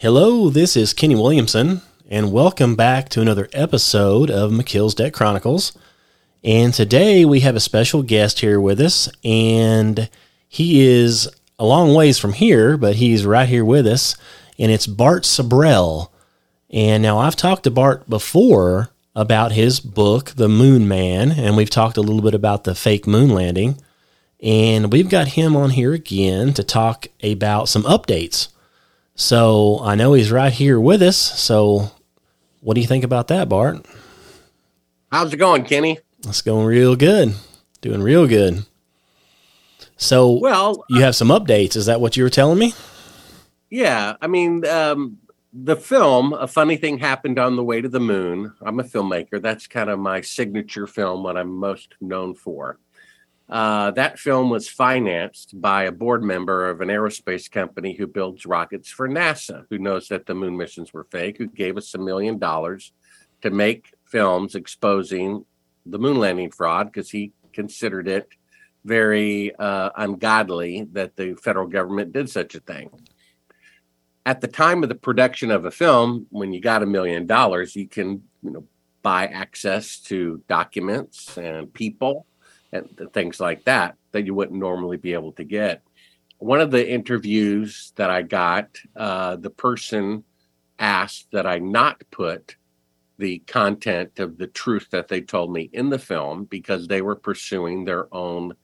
Hello, this is Kenny Williamson, and welcome back to another episode of Melchizedek Chronicles. And today we have a special guest here with us, and he is a long ways from here, but he's right here with us, and it's Bart Sibrel. And now I've talked to Bart before about his book, The Moon Man, and we've talked a little bit about the fake moon landing, and we've got him on here again to talk about some updates. So I know he's right here with us. So what do you think about that, Bart? How's it going, Kenny? It's going real good. Doing real good. So well, you have some updates. Is that what you were telling me? Yeah. I mean, the film, A Funny Thing Happened on the Way to the Moon. I'm a filmmaker. That's kind of my signature film, what I'm most known for. That film was financed by a board member of an aerospace company who builds rockets for NASA, who knows that the moon missions were fake, who gave us $1 million to make films exposing the moon landing fraud because he considered it very ungodly that the federal government did such a thing. At the time of the production of a film, when you got $1 million, you can, buy access to documents and people and things like that you wouldn't normally be able to get. One of the interviews that I got, the person asked that I not put the content of the truth that they told me in the film because they were pursuing their own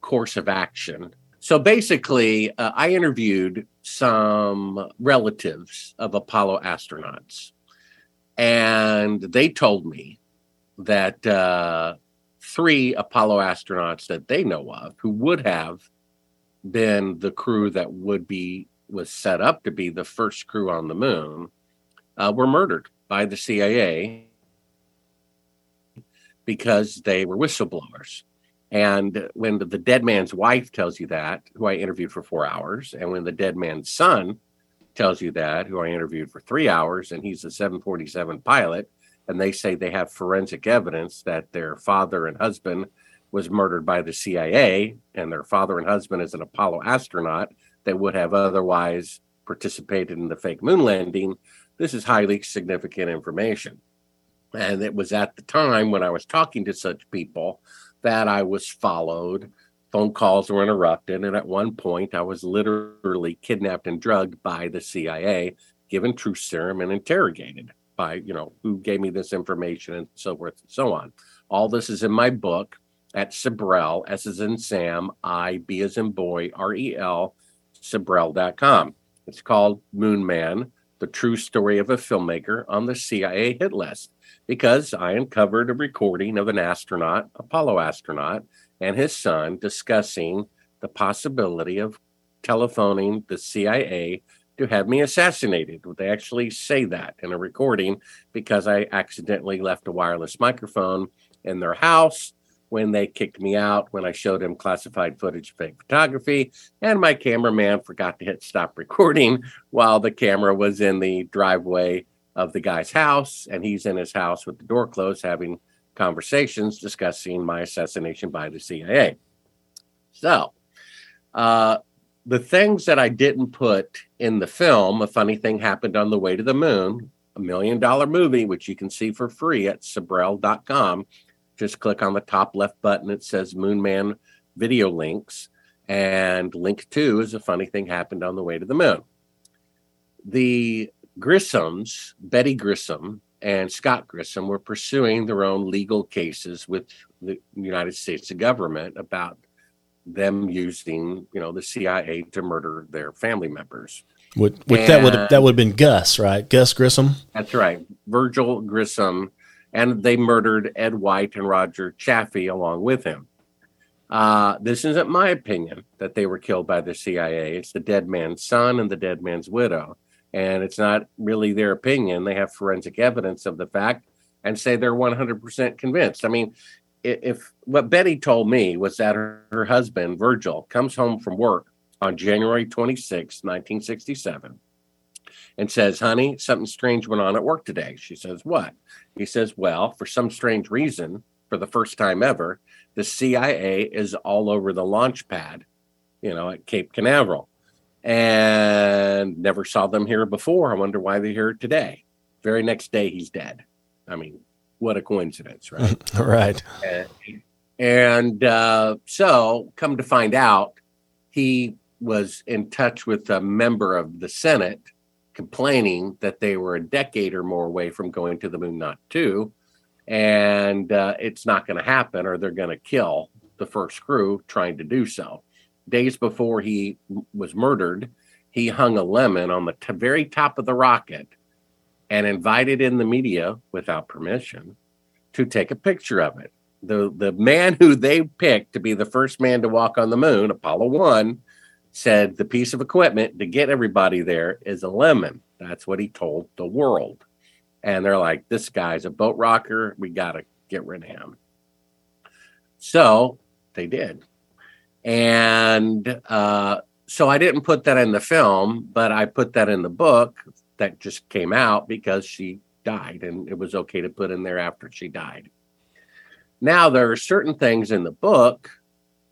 course of action. So basically, I interviewed some relatives of Apollo astronauts, and they told me that three Apollo astronauts that they know of who would have been the crew that was set up to be the first crew on the moon were murdered by the CIA because they were whistleblowers. And when the dead man's wife tells you that, who I interviewed for 4 hours, and when the dead man's son tells you that, who I interviewed for 3 hours, and he's a 747 pilot, and they say they have forensic evidence that their father and husband was murdered by the CIA, and their father and husband is an Apollo astronaut that would have otherwise participated in the fake moon landing. This is highly significant information. And it was at the time when I was talking to such people that I was followed, phone calls were interrupted, and at one point I was literally kidnapped and drugged by the CIA, given truth serum, and interrogated by, who gave me this information and so forth and so on. All this is in my book at Sibrel, S as in Sam, I, B as in boy, R-E-L, Sibrel.com. It's called Moon Man, The True Story of a Filmmaker on the CIA Hit List, because I uncovered a recording of an astronaut, Apollo astronaut, and his son discussing the possibility of telephoning the CIA to have me assassinated. They actually say that in a recording because I accidentally left a wireless microphone in their house when they kicked me out, when I showed them classified footage of fake photography, and my cameraman forgot to hit stop recording while the camera was in the driveway of the guy's house, and he's in his house with the door closed having conversations discussing my assassination by the CIA. So, the things that I didn't put in the film, A Funny Thing Happened on the Way to the Moon, $1 million movie, which you can see for free at Sibrel.com. Just click on the top left button. It says Moon Man Video Links. And link 2 is A Funny Thing Happened on the Way to the Moon. The Grissoms, Betty Grissom and Scott Grissom, were pursuing their own legal cases with the United States government about them using, the CIA to murder their family members. That would have been Gus, right? Gus Grissom. That's right. Virgil Grissom. And they murdered Ed White and Roger Chaffee along with him. This isn't my opinion that they were killed by the CIA. It's the dead man's son and the dead man's widow. And it's not really their opinion. They have forensic evidence of the fact and say they're 100% convinced. I mean, if what Betty told me was that her husband, Virgil, comes home from work on January 26, 1967, and says, honey, something strange went on at work today. She says, what? He says, well, for some strange reason, for the first time ever, the CIA is all over the launch pad, at Cape Canaveral. and never saw them here before. I wonder why they're here today. Very next day, he's dead. I mean, what a coincidence, right? Right. So come to find out, he was in touch with a member of the Senate complaining that they were a decade or more away from going to the moon, not two. And it's not going to happen, or they're going to kill the first crew trying to do so. Days before he was murdered, he hung a lemon on the very top of the rocket and invited in the media without permission to take a picture of it. The man who they picked to be the first man to walk on the moon, Apollo 1, said the piece of equipment to get everybody there is a lemon. That's what he told the world. And they're like, this guy's a boat rocker. We got to get rid of him. So they did. And so I didn't put that in the film, but I put that in the book that just came out because she died, and it was okay to put in there after she died. Now, there are certain things in the book,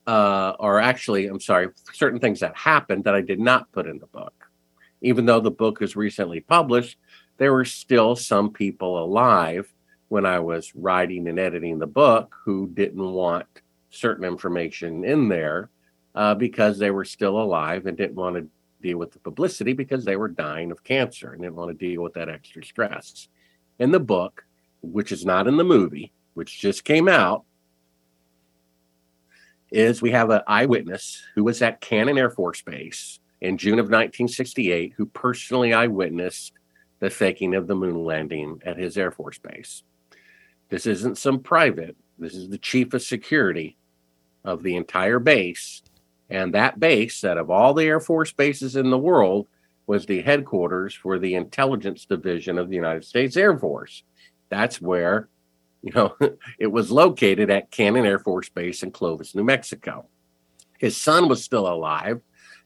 certain things that happened that I did not put in the book. Even though the book was recently published, there were still some people alive when I was writing and editing the book who didn't want certain information in there because they were still alive and didn't want to deal with the publicity because they were dying of cancer and didn't want to deal with that extra stress. In the book, which is not in the movie, which just came out, is we have an eyewitness who was at Cannon Air Force Base in June of 1968 who personally eyewitnessed the faking of the moon landing at his Air Force Base. This isn't some private. This is the chief of security of the entire base. And that base, out of all the Air Force bases in the world, was the headquarters for the intelligence division of the United States Air Force. That's where, it was located at Cannon Air Force Base in Clovis, New Mexico. His son was still alive,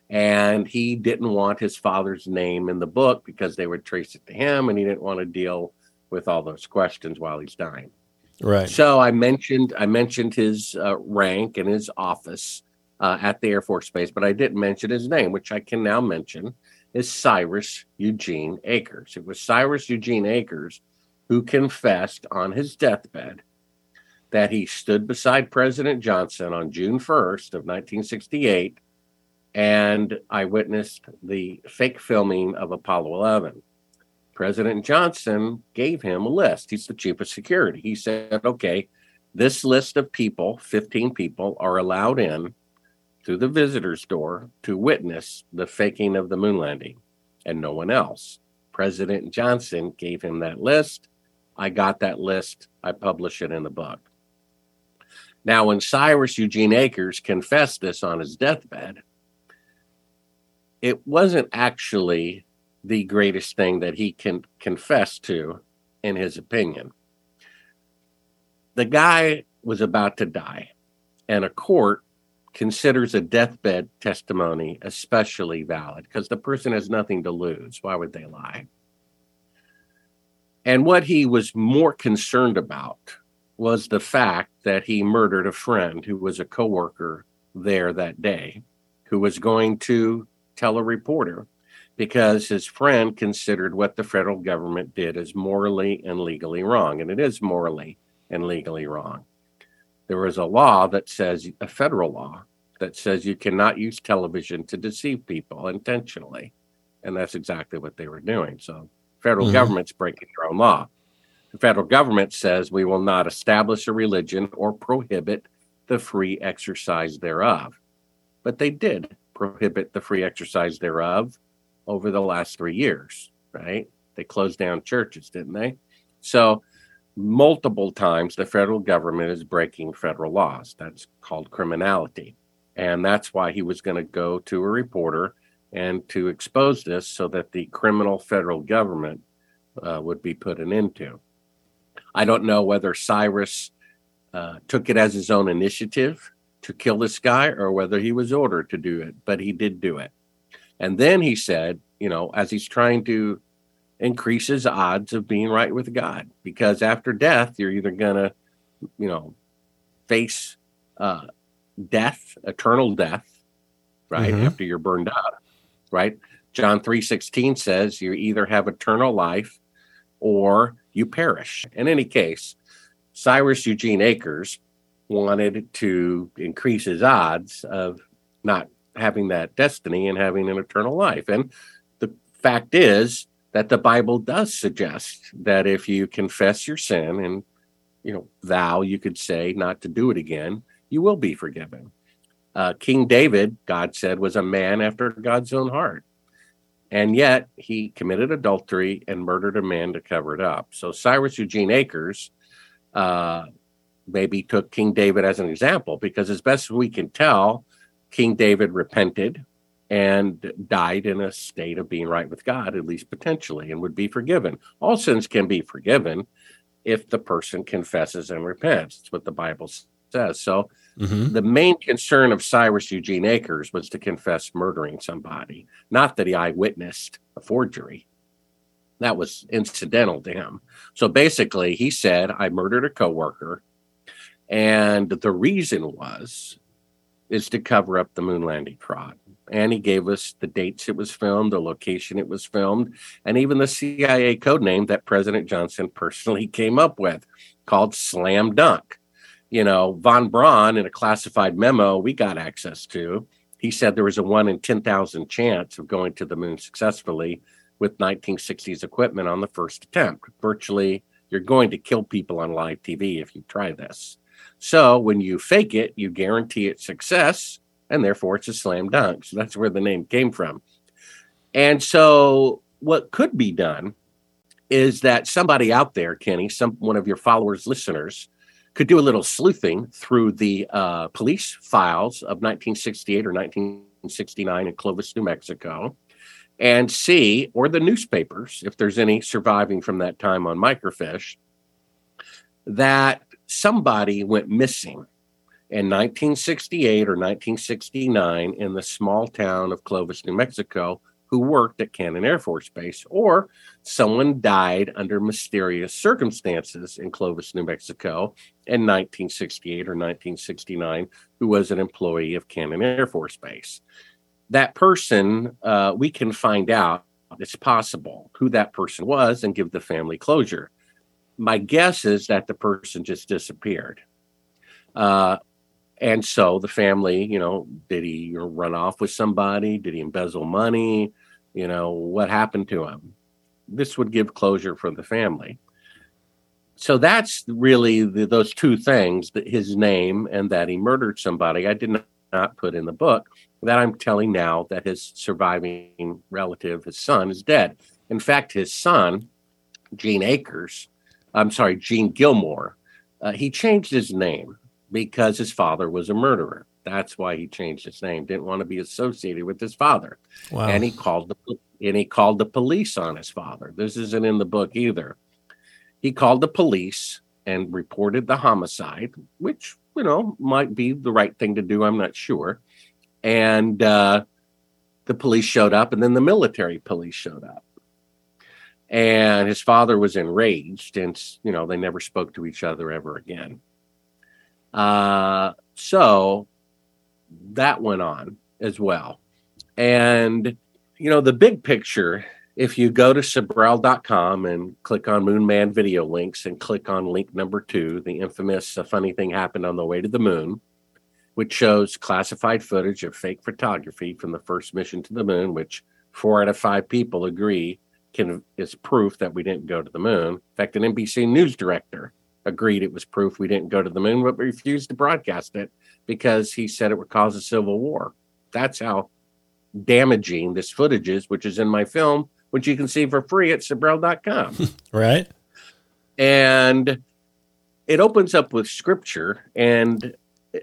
and he didn't want his father's name in the book because they would trace it to him, and he didn't want to deal with all those questions while he's dying. Right. So I mentioned his rank and his office at the Air Force Base, but I didn't mention his name, which I can now mention is Cyrus Eugene Akers. It was Cyrus Eugene Akers who confessed on his deathbed that he stood beside President Johnson on June 1st of 1968, and I witnessed the fake filming of Apollo 11. President Johnson gave him a list. He's the chief of security. He said, okay, this list of people, 15 people, are allowed in through the visitor's door to witness the faking of the moon landing and no one else. President Johnson gave him that list. I got that list. I publish it in the book. Now, when Cyrus Eugene Akers confessed this on his deathbed, it wasn't actually the greatest thing that he can confess to, in his opinion. The guy was about to die, and a court considers a deathbed testimony especially valid because the person has nothing to lose. Why would they lie? And what he was more concerned about was the fact that he murdered a friend who was a coworker there that day, who was going to tell a reporter, because his friend considered what the federal government did as morally and legally wrong. And it is morally and legally wrong. There is a law that says, a federal law, that says you cannot use television to deceive people intentionally. And that's exactly what they were doing. So federal government's breaking their own law. The federal government says we will not establish a religion or prohibit the free exercise thereof. But they did prohibit the free exercise thereof over the last 3 years, right? They closed down churches, didn't they? So multiple times the federal government is breaking federal laws. That's called criminality. And that's why he was going to go to a reporter and to expose this so that the criminal federal government would be put an end to. I don't know whether Cyrus took it as his own initiative to kill this guy or whether he was ordered to do it, but he did do it. And then he said, as he's trying to increase his odds of being right with God, because after death, you're either going to, face death, eternal death, right? After you're burned out. right? John 3:16 says you either have eternal life or you perish. In any case, Cyrus Eugene Akers wanted to increase his odds of not having that destiny and having an eternal life. And the fact is that the Bible does suggest that if you confess your sin and, vow, you could say not to do it again, you will be forgiven. King David, God said, was a man after God's own heart. And yet he committed adultery and murdered a man to cover it up. So Cyrus Eugene Akers maybe took King David as an example, because as best we can tell, King David repented and died in a state of being right with God, at least potentially, and would be forgiven. All sins can be forgiven if the person confesses and repents. That's what the Bible says. So the main concern of Cyrus Eugene Akers was to confess murdering somebody, not that he eyewitnessed a forgery. That was incidental to him. So basically, he said, I murdered a coworker, and the reason is to cover up the moon landing fraud. And he gave us the dates it was filmed, the location it was filmed, and even the CIA codename that President Johnson personally came up with, called Slam Dunk. Von Braun, in a classified memo we got access to, he said there was a 1 in 10,000 chance of going to the moon successfully with 1960s equipment on the first attempt. Virtually, you're going to kill people on live TV if you try this. So when you fake it, you guarantee its success, and therefore it's a slam dunk. So that's where the name came from. And so what could be done is that somebody out there, Kenny, one of your followers, listeners, could do a little sleuthing through the police files of 1968 or 1969 in Clovis, New Mexico, and see, or the newspapers, if there's any surviving from that time on microfiche, that somebody went missing in 1968 or 1969 in the small town of Clovis, New Mexico, who worked at Cannon Air Force Base, or someone died under mysterious circumstances in Clovis, New Mexico in 1968 or 1969, who was an employee of Cannon Air Force Base. That person, we can find out, it's possible, who that person was and give the family closure. My guess is that the person just disappeared. And so the family, did he run off with somebody? Did he embezzle money? What happened to him? This would give closure for the family. So that's really those two things, that his name and that he murdered somebody. I did not put in the book that I'm telling now that his surviving relative, his son, is dead. In fact, his son, Gene Gilmore, he changed his name because his father was a murderer. That's why he changed his name. Didn't want to be associated with his father. Wow. And he called the police on his father. This isn't in the book either. He called the police and reported the homicide, which, might be the right thing to do. I'm not sure. And the police showed up, and then the military police showed up. And his father was enraged, and, they never spoke to each other ever again. So that went on as well. And, the big picture, if you go to Sibrel.com and click on Moon Man video links and click on link number 2, the infamous A Funny Thing Happened on the Way to the Moon, which shows classified footage of fake photography from the first mission to the moon, which 4 out of 5 people agree is proof that we didn't go to the moon. In fact, an NBC news director agreed it was proof we didn't go to the moon, but refused to broadcast it because he said it would cause a civil war. That's how damaging this footage is, which is in my film, which you can see for free at Sibrel.com. Right. And it opens up with scripture, and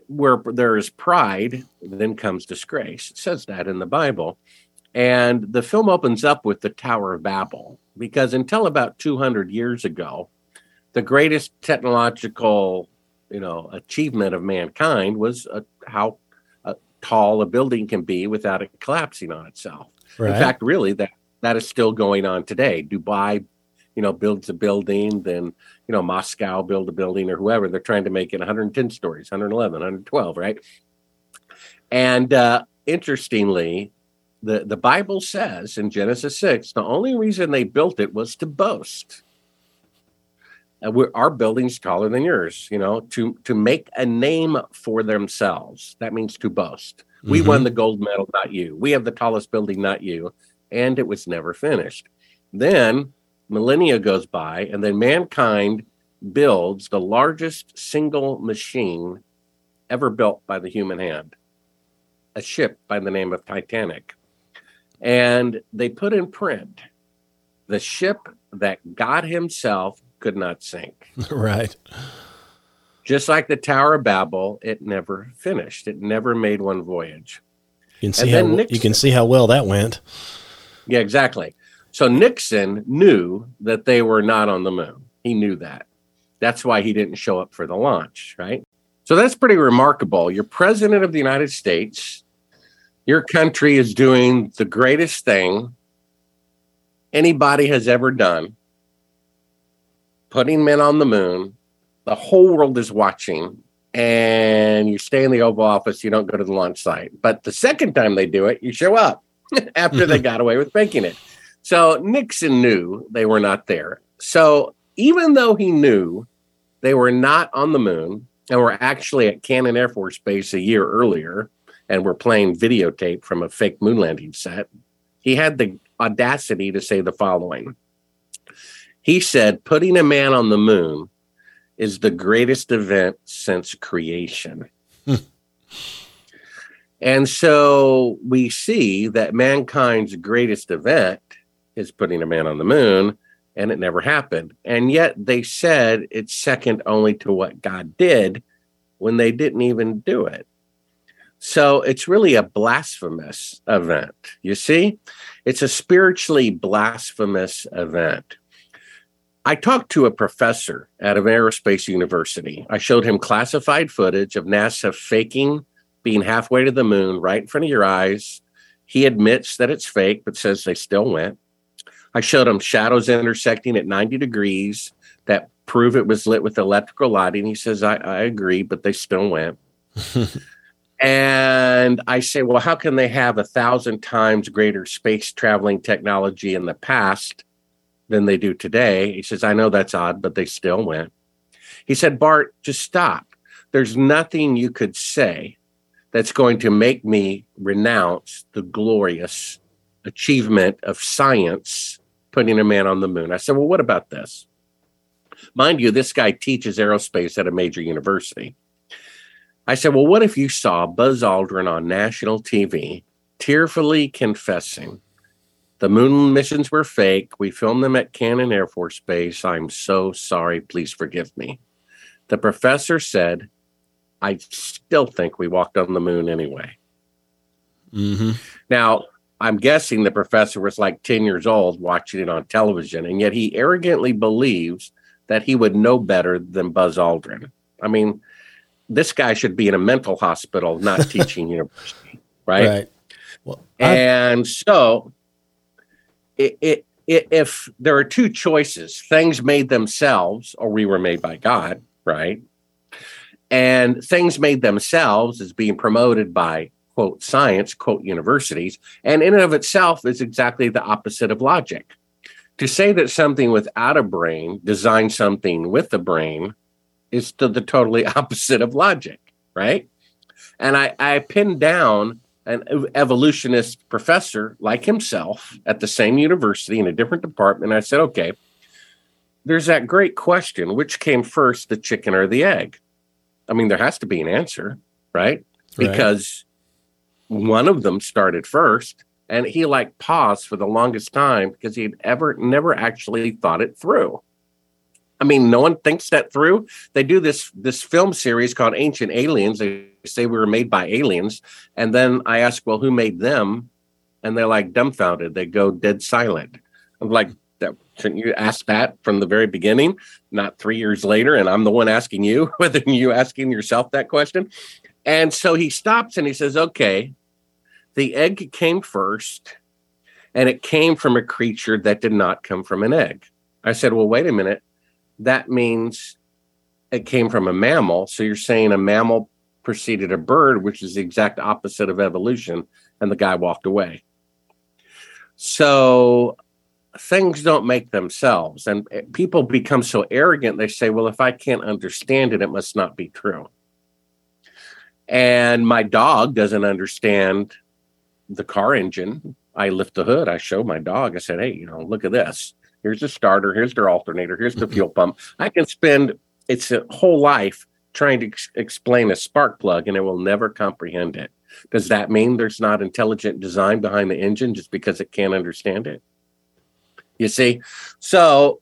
where there is pride, then comes disgrace. It says that in the Bible. And the film opens up with the Tower of Babel, because until about 200 years ago, the greatest technological, achievement of mankind was how tall a building can be without it collapsing on itself. Right. In fact, really, that is still going on today. Dubai, builds a building, then, Moscow build a building, or whoever. They're trying to make it 110 stories, 111, 112, right? And interestingly, the Bible says in Genesis 6, the only reason they built it was to boast. Our building's taller than yours, you know, to make a name for themselves. That means to boast. Mm-hmm. We won the gold medal, not you. We have the tallest building, not you. And it was never finished. Then millennia goes by, and then mankind builds the largest single machine ever built by the human hand, a ship by the name of Titanic. And they put in print the ship that God himself could not sink. Right. Just like the Tower of Babel, it never finished. It never made one voyage. You can see how well that went. Yeah, exactly. So Nixon knew that they were not on the moon. He knew that. That's why he didn't show up for the launch, right? So that's pretty remarkable. You're president of the United States. Your country is doing the greatest thing anybody has ever done, putting men on the moon. The whole world is watching, and you stay in the Oval Office. You don't go to the launch site. But the second time they do it, you show up after they got away with faking it. So Nixon knew they were not there. So even though he knew they were not on the moon, and we're actually at Cannon Air Force Base a year earlier, and we're playing videotape from a fake moon landing set, he had the audacity to say the following. He said, putting a man on the moon is the greatest event since creation. And so we see that mankind's greatest event is putting a man on the moon, and it never happened. And yet they said it's second only to what God did when they didn't even do it. So it's really a blasphemous event. You see, it's a spiritually blasphemous event. I talked to a professor at an aerospace university. I showed him classified footage of NASA faking being halfway to the moon right in front of your eyes. He admits that it's fake, but says they still went. I showed him shadows intersecting at 90 degrees that prove it was lit with electrical lighting. He says, I agree, but they still went. And I say, well, how can they have 1,000 times greater space traveling technology in the past than they do today? He says, I know that's odd, but they still went. He said, Bart, just stop. There's nothing you could say that's going to make me renounce the glorious achievement of science, putting a man on the moon. I said, well, what about this? Mind you, this guy teaches aerospace at a major university. I said, well, what if you saw Buzz Aldrin on national TV tearfully confessing the moon missions were fake, we filmed them at Cannon Air Force Base, I'm so sorry, please forgive me. The professor said, I still think we walked on the moon anyway. Mm-hmm. Now, I'm guessing the professor was like 10 years old watching it on television, and yet he arrogantly believes that he would know better than Buzz Aldrin. I mean, this guy should be in a mental hospital, not teaching university, right? Well, and so if there are two choices, things made themselves, or we were made by God, right? And things made themselves is being promoted by, quote, science, quote, universities, and in and of itself is exactly the opposite of logic. To say that something without a brain designed something with a brain is the totally opposite of logic, right? And I pinned down an evolutionist professor like himself at the same university in a different department. I said, okay, there's that great question, which came first, the chicken or the egg? I mean, there has to be an answer, right? Because one of them started first. And he like paused for the longest time because he'd never actually thought it through. I mean, no one thinks that through. They do this film series called Ancient Aliens. They say we were made by aliens. And then I ask, well, who made them? And they're like dumbfounded. They go dead silent. I'm like, shouldn't you ask that from the very beginning, not 3 years later? And I'm the one asking you, whether you asking yourself that question. And so he stops and he says, okay, the egg came first, and it came from a creature that did not come from an egg. I said, well, wait a minute. That means it came from a mammal. So you're saying a mammal preceded a bird, which is the exact opposite of evolution. And the guy walked away. So things don't make themselves. And people become so arrogant, they say, well, if I can't understand it, it must not be true. And my dog doesn't understand the car engine. I lift the hood. I show my dog. I said, hey, look at this. Here's the starter. Here's their alternator. Here's the fuel pump. I can spend its whole life trying to explain a spark plug, and it will never comprehend it. Does that mean there's not intelligent design behind the engine just because it can't understand it? You see? So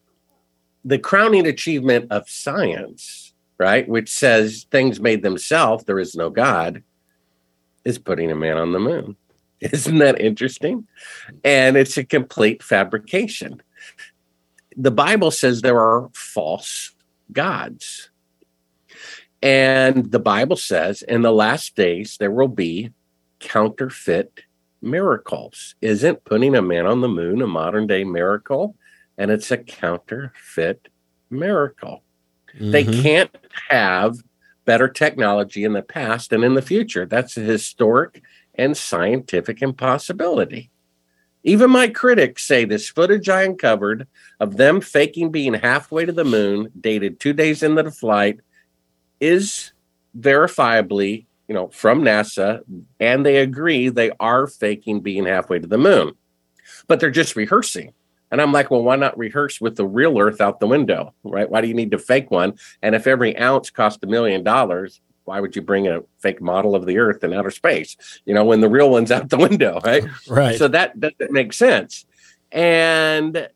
the crowning achievement of science, right, which says things made themselves, there is no God, is putting a man on the moon. Isn't that interesting? And it's a complete fabrication. The Bible says there are false gods. And the Bible says in the last days, there will be counterfeit miracles. Isn't putting a man on the moon a modern day miracle? And it's a counterfeit miracle. Mm-hmm. They can't have better technology in the past and in the future. That's a historic and scientific impossibility. Even my critics say this footage I uncovered of them faking being halfway to the moon, dated 2 days into the flight, is verifiably, from NASA, and they agree they are faking being halfway to the moon, but they're just rehearsing. And I'm like, well, why not rehearse with the real Earth out the window, right? Why do you need to fake one? And if every ounce cost $1 million, why would you bring a fake model of the Earth in outer space, when the real one's out the window, right? Right. So that doesn't make sense. And,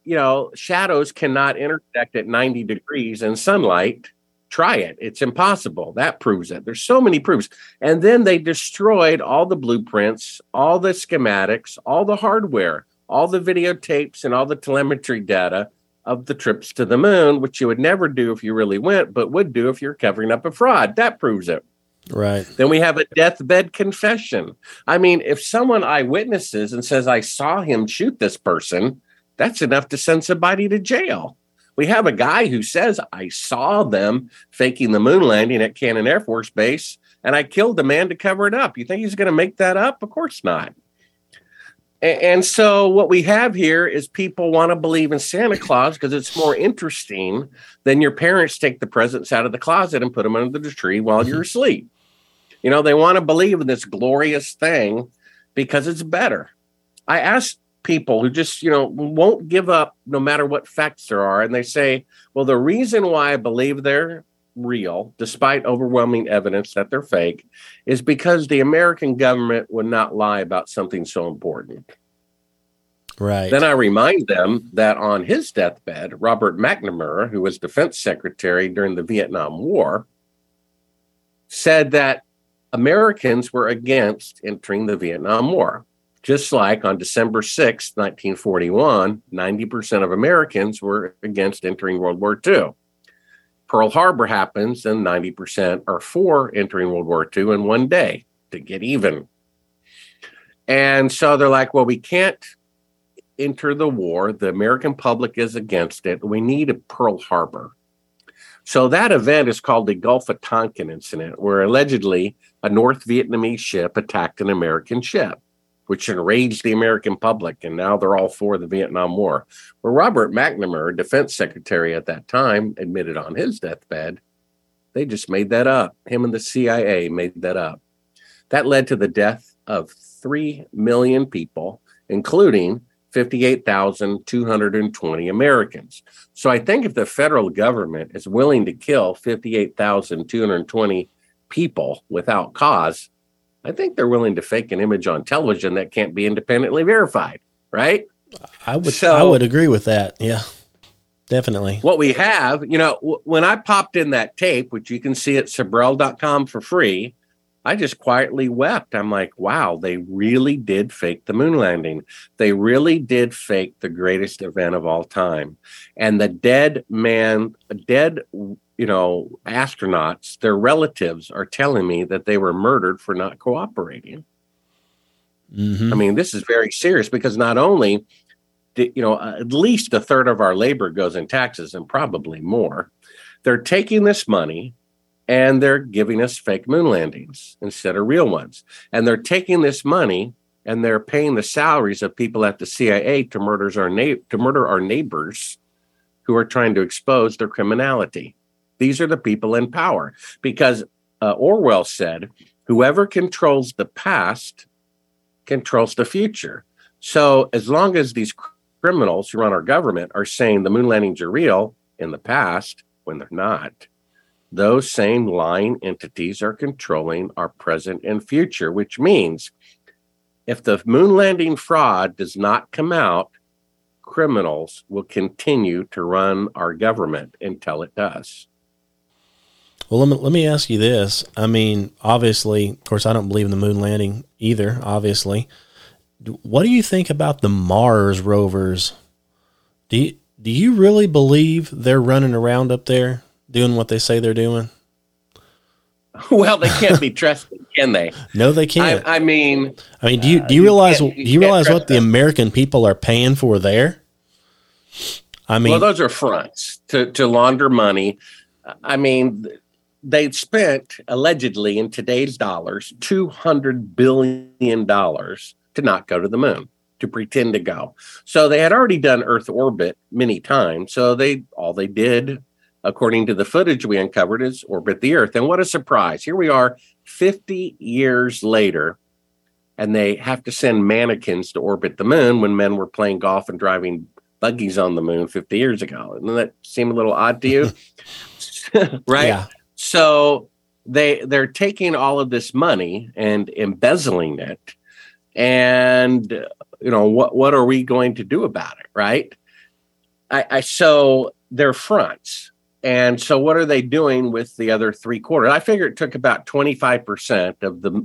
shadows cannot intersect at 90 degrees in sunlight. Try it. It's impossible. That proves it. There's so many proofs. And then they destroyed all the blueprints, all the schematics, all the hardware, all the videotapes, and all the telemetry data of the trips to the moon, which you would never do if you really went, but would do if you're covering up a fraud. That proves it. Right. Then we have a deathbed confession. I mean, if someone eyewitnesses and says, I saw him shoot this person, that's enough to send somebody to jail. We have a guy who says, I saw them faking the moon landing at Cannon Air Force Base, and I killed the man to cover it up. You think he's going to make that up? Of course not. And so what we have here is people want to believe in Santa Claus because it's more interesting than your parents take the presents out of the closet and put them under the tree while you're asleep. They want to believe in this glorious thing because it's better. I asked people who just, won't give up no matter what facts there are. And they say, well, the reason why I believe they're real, despite overwhelming evidence that they're fake, is because the American government would not lie about something so important. Right. Then I remind them that on his deathbed, Robert McNamara, who was defense secretary during the Vietnam War, said that Americans were against entering the Vietnam War. Just like on December 6, 1941, 90% of Americans were against entering World War II. Pearl Harbor happens, and 90% are for entering World War II in one day to get even. And so they're like, well, we can't enter the war. The American public is against it. We need a Pearl Harbor. So that event is called the Gulf of Tonkin incident, where allegedly a North Vietnamese ship attacked an American ship, which enraged the American public, and now they're all for the Vietnam War. Well, Robert McNamara, defense secretary at that time, admitted on his deathbed, they just made that up. Him and the CIA made that up. That led to the death of 3 million people, including 58,220 Americans. So I think if the federal government is willing to kill 58,220 people without cause, I think they're willing to fake an image on television that can't be independently verified, right? I would agree with that. Yeah, definitely. What we have, when I popped in that tape, which you can see at Sibrel.com for free, I just quietly wept. I'm like, wow, they really did fake the moon landing. They really did fake the greatest event of all time. And the dead astronauts, their relatives are telling me that they were murdered for not cooperating. Mm-hmm. I mean, this is very serious because not only, at least a third of our labor goes in taxes and probably more. They're taking this money and they're giving us fake moon landings instead of real ones. And they're taking this money and they're paying the salaries of people at the CIA to murder our neighbors who are trying to expose their criminality. These are the people in power, because Orwell said, whoever controls the past controls the future. So as long as these criminals who run our government are saying the moon landings are real in the past, when they're not, those same lying entities are controlling our present and future, which means if the moon landing fraud does not come out, criminals will continue to run our government until it does. Well, let me ask you this. I mean, obviously, of course, I don't believe in the moon landing either, obviously. What do you think about the Mars rovers? Do you really believe they're running around up there doing what they say they're doing? Well, they can't be trusted, can they? No, they can't. I mean, do you realize what the American people are paying for there? I mean, well, those are fronts to launder money. I mean, they spent allegedly in today's dollars $200 billion to not go to the moon, to pretend to go. So they had already done Earth orbit many times. So all they did, according to the footage we uncovered, is orbit the Earth. And what a surprise. Here we are 50 years later, and they have to send mannequins to orbit the moon when men were playing golf and driving buggies on the moon 50 years ago. Doesn't that seem a little odd to you? Right? Yeah. So they're taking all of this money and embezzling it. And, you know, what are we going to do about it, right? So they're fronts. And so what are they doing with the other three quarters? I figure it took about 25%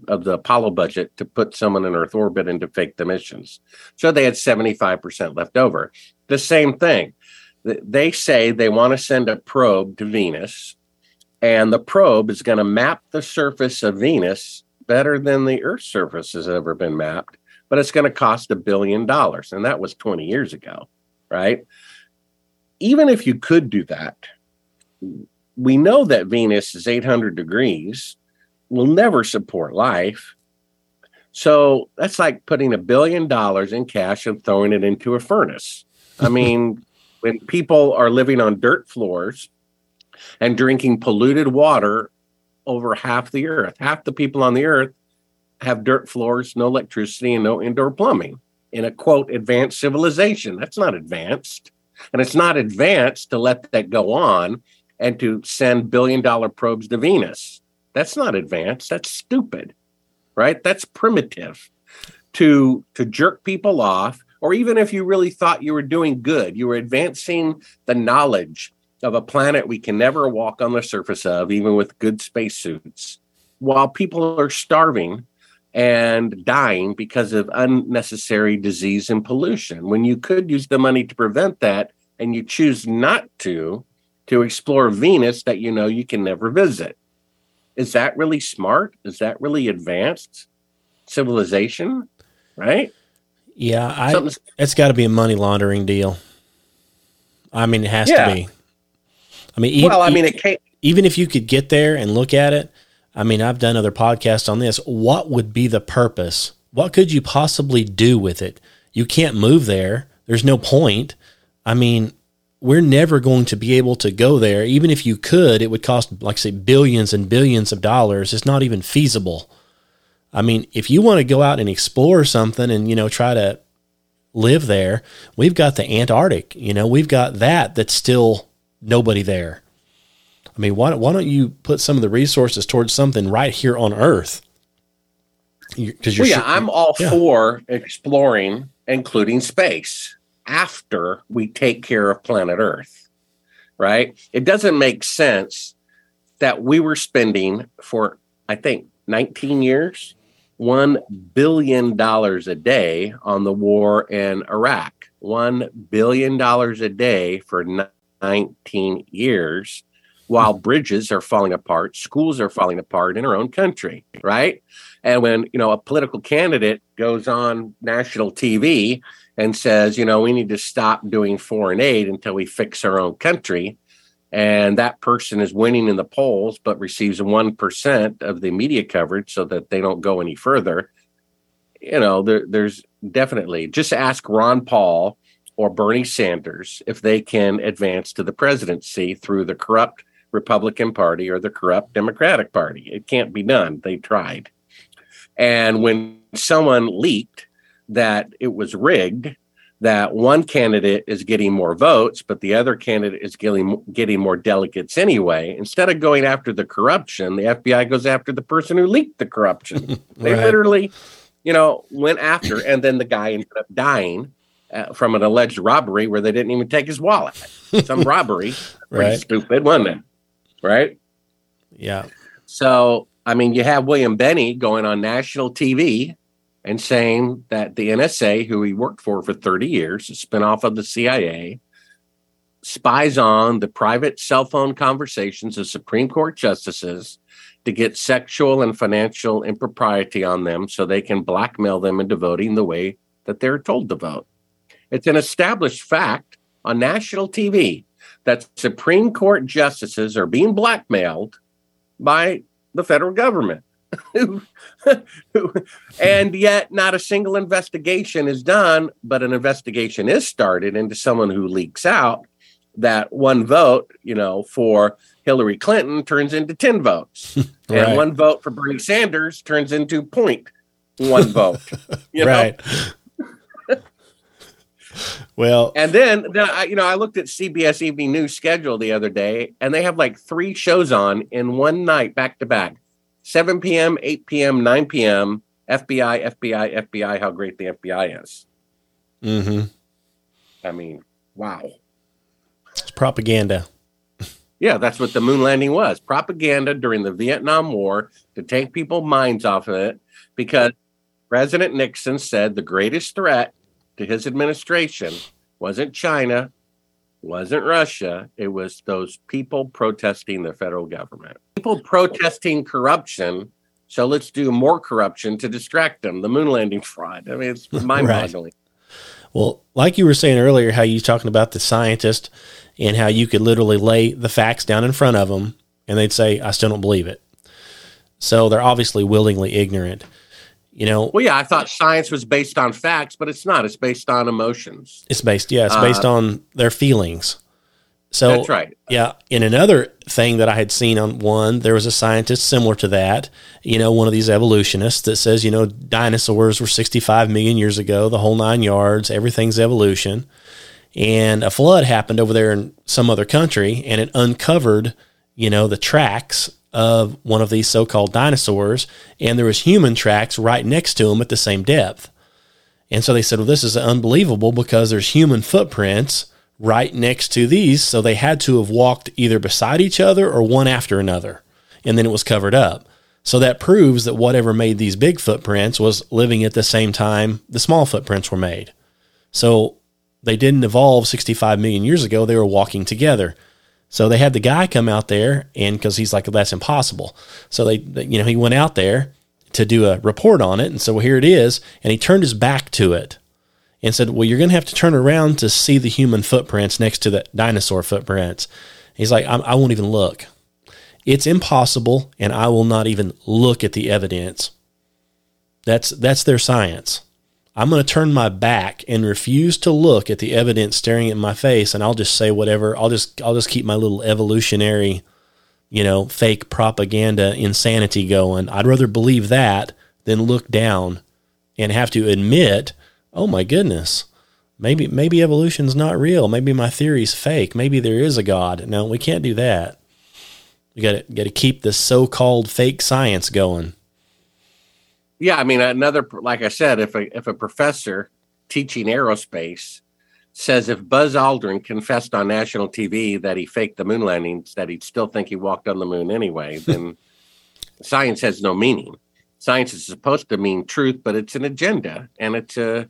of the Apollo budget to put someone in Earth orbit and to fake the missions. So they had 75% left over. The same thing. They say they want to send a probe to Venus, and the probe is going to map the surface of Venus better than the Earth's surface has ever been mapped, but it's going to cost $1 billion. And that was 20 years ago, right? Even if you could do that, we know that Venus is 800 degrees, will never support life. So that's like putting $1 billion in cash and throwing it into a furnace. I mean, when people are living on dirt floors and drinking polluted water over half the earth, half the people on the earth have dirt floors, no electricity, and no indoor plumbing in a, quote, advanced civilization. That's not advanced. And it's not advanced to let that go on and to send $1 billion probes to Venus. That's not advanced. That's stupid, right? That's primitive to jerk people off. Or even if you really thought you were doing good, you were advancing the knowledge of a planet we can never walk on the surface of, even with good spacesuits, while people are starving and dying because of unnecessary disease and pollution. When you could use the money to prevent that, and you choose not to explore Venus that you know you can never visit. Is that really smart? Is that really advanced civilization? Right? Yeah, it's got to be a money laundering deal. I mean, it has to be. I mean, even if you could get there and look at it, I mean, I've done other podcasts on this. What would be the purpose? What could you possibly do with it? You can't move there. There's no point. I mean, we're never going to be able to go there. Even if you could, it would cost, like, say, billions and billions of dollars. It's not even feasible. I mean, if you want to go out and explore something and, you know, try to live there, we've got the Antarctic. You know, we've got that's still nobody there. I mean, why don't you put some of the resources towards something right here on Earth? I'm all for exploring, including space, after we take care of planet Earth, right? It doesn't make sense that we were spending for, I think, 19 years, $1 billion a day on the war in Iraq, $1 billion a day for 19 years, while bridges are falling apart, schools are falling apart in our own country, right? And when, you know, a political candidate goes on national TV and says, you know, we need to stop doing foreign aid until we fix our own country, and that person is winning in the polls but receives 1% of the media coverage so that they don't go any further, you know, there's definitely, just ask Ron Paul or Bernie Sanders if they can advance to the presidency through the corrupt Republican Party or the corrupt Democratic Party. It can't be done. They tried. And when someone leaked that it was rigged, that one candidate is getting more votes, but the other candidate is getting more delegates anyway. Instead of going after the corruption, the FBI goes after the person who leaked the corruption. They literally, you know, went after, and then the guy ended up dying from an alleged robbery where they didn't even take his wallet. Some robbery. Pretty stupid, wasn't it? Right? Yeah. So, I mean, you have William Benney going on national TV and saying that the NSA, who he worked for 30 years, a spinoff of the CIA, spies on the private cell phone conversations of Supreme Court justices to get sexual and financial impropriety on them so they can blackmail them into voting the way that they're told to vote. It's an established fact on national TV that Supreme Court justices are being blackmailed by the federal government. And yet not a single investigation is done, but an investigation is started into someone who leaks out that one vote, you know, for Hillary Clinton turns into 10 votes. Right. And one vote for Bernie Sanders turns into 0.1 vote. You know? Right. Well, and then you know, I looked at CBS Evening News schedule the other day, and they have like 3 shows on in one night back to back. 7 p.m., 8 p.m., 9 p.m., FBI, FBI, FBI, how great the FBI is. Mm-hmm. I mean, wow. It's propaganda. Yeah, that's what the moon landing was. Propaganda during the Vietnam War to take people's minds off of it, because President Nixon said the greatest threat to his administration wasn't China, wasn't Russia. It was those people protesting the federal government. People protesting corruption. So let's do more corruption to distract them. The moon landing fraud. I mean, it's mind-boggling. Right. Well, like you were saying earlier, how you were talking about the scientist and how you could literally lay the facts down in front of them and they'd say, I still don't believe it. So they're obviously willingly ignorant. You know, well, yeah, I thought science was based on facts, but it's not. It's based on emotions. It's based on their feelings. So that's right. Yeah. And another thing that I had seen on one, there was a scientist similar to that, you know, one of these evolutionists that says, you know, dinosaurs were 65 million years ago, the whole 9 yards, everything's evolution. And a flood happened over there in some other country, and it uncovered, you know, the tracks of one of these so-called dinosaurs, and there was human tracks right next to them at the same depth. And so they said, well, this is unbelievable because there's human footprints right next to these. So they had to have walked either beside each other or one after another. And then it was covered up. So that proves that whatever made these big footprints was living at the same time the small footprints were made. So they didn't evolve 65 million years ago. They were walking together. So they had the guy come out there, and because he's like, that's impossible. So they, you know, he went out there to do a report on it. And so here it is. And he turned his back to it and said, well, you're going to have to turn around to see the human footprints next to the dinosaur footprints. He's like, I won't even look. It's impossible. And I will not even look at the evidence. That's their science. I'm going to turn my back and refuse to look at the evidence staring at my face, and I'll just say whatever. I'll just keep my little evolutionary, you know, fake propaganda insanity going. I'd rather believe that than look down and have to admit, oh my goodness, maybe evolution's not real. Maybe my theory's fake. Maybe there is a God. No, we can't do that. We got to keep this so-called fake science going. Yeah, I mean, another, like I said, if a professor teaching aerospace says if Buzz Aldrin confessed on national TV that he faked the moon landings, that he'd still think he walked on the moon anyway, then science has no meaning. Science is supposed to mean truth, but it's an agenda, and it's a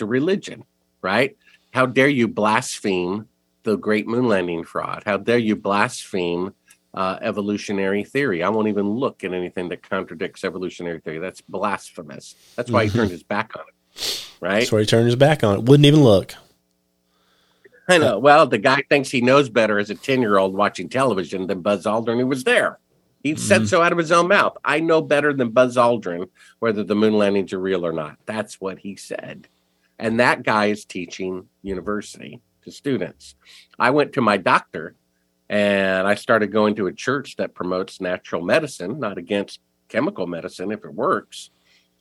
religion, right? How dare you blaspheme the great moon landing fraud? How dare you blaspheme evolutionary theory? I won't even look at anything that contradicts evolutionary theory. That's blasphemous. That's why he turned his back on it, right? That's why he turned his back on it. Wouldn't even look. I know. Well, the guy thinks he knows better as a 10-year-old watching television than Buzz Aldrin, who was there. He said so out of his own mouth. I know better than Buzz Aldrin whether the moon landings are real or not. That's what he said. And that guy is teaching university to students. I went to my doctor and I started going to a church that promotes natural medicine, not against chemical medicine if it works.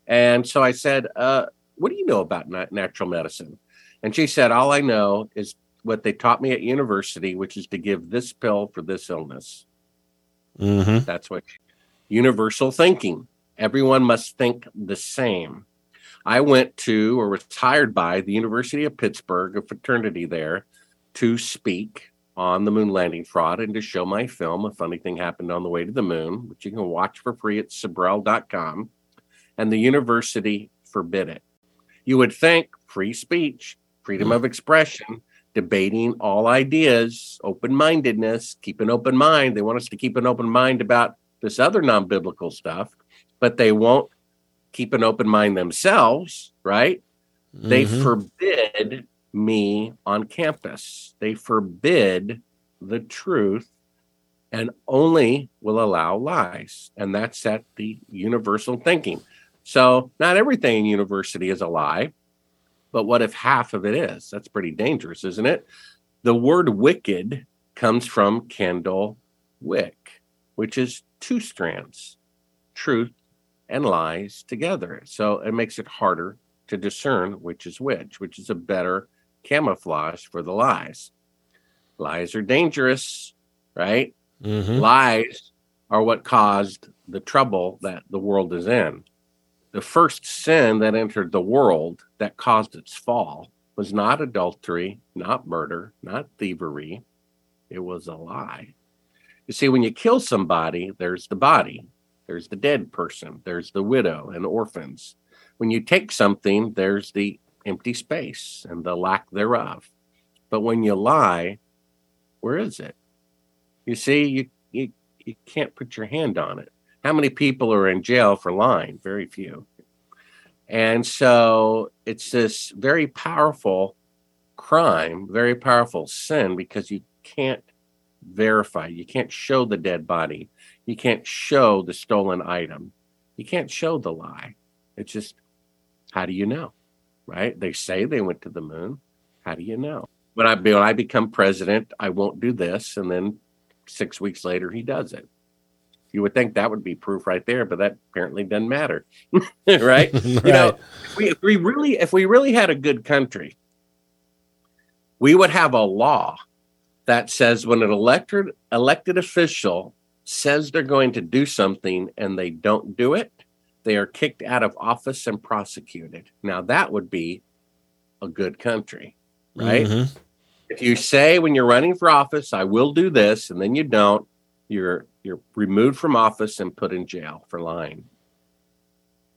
And so I said, what do you know about natural medicine? And she said, all I know is what they taught me at university, which is to give this pill for this illness. Mm-hmm. That's what universal thinking. Everyone must think the same. I went to or was hired by the University of Pittsburgh, a fraternity there, to speak on the moon landing fraud and to show my film, A Funny Thing Happened on the Way to the Moon, which you can watch for free at Sibrel.com. And the university forbid it. You would think free speech, freedom of expression, debating all ideas, open-mindedness, keep an open mind. They want us to keep an open mind about this other non-biblical stuff, but they won't keep an open mind themselves, right? Mm-hmm. They forbid me on campus. They forbid the truth and only will allow lies. And that's at the universal thinking. So not everything in university is a lie, but what if half of it is? That's pretty dangerous, isn't it? The word wicked comes from candle wick, which is two strands, truth and lies together. So it makes it harder to discern which is which is a better camouflage for the lies. Lies are dangerous, right? Mm-hmm. Lies are what caused the trouble that the world is in. The first sin that entered the world that caused its fall was not adultery, not murder, not thievery. It was a lie. You see, when you kill somebody, there's the body, there's the dead person, there's the widow and orphans. When you take something, there's the empty space and the lack thereof. But when you lie, where is it? You see, you can't put your hand on it. How many people are in jail for lying? Very few. And so it's this very powerful crime, very powerful sin, because you can't verify. You can't show the dead body. You can't show the stolen item. You can't show the lie. It's just, how do you know, right? They say they went to the moon. How do you know? When I become president, I won't do this. And then 6 weeks later, he does it. You would think that would be proof right there, but that apparently doesn't matter, right? You know, if we really had a good country, we would have a law that says when an elected official says they're going to do something and they don't do it, they are kicked out of office and prosecuted. Now that would be a good country, right? Mm-hmm. If you say when you're running for office, I will do this, and then you don't, you're removed from office and put in jail for lying.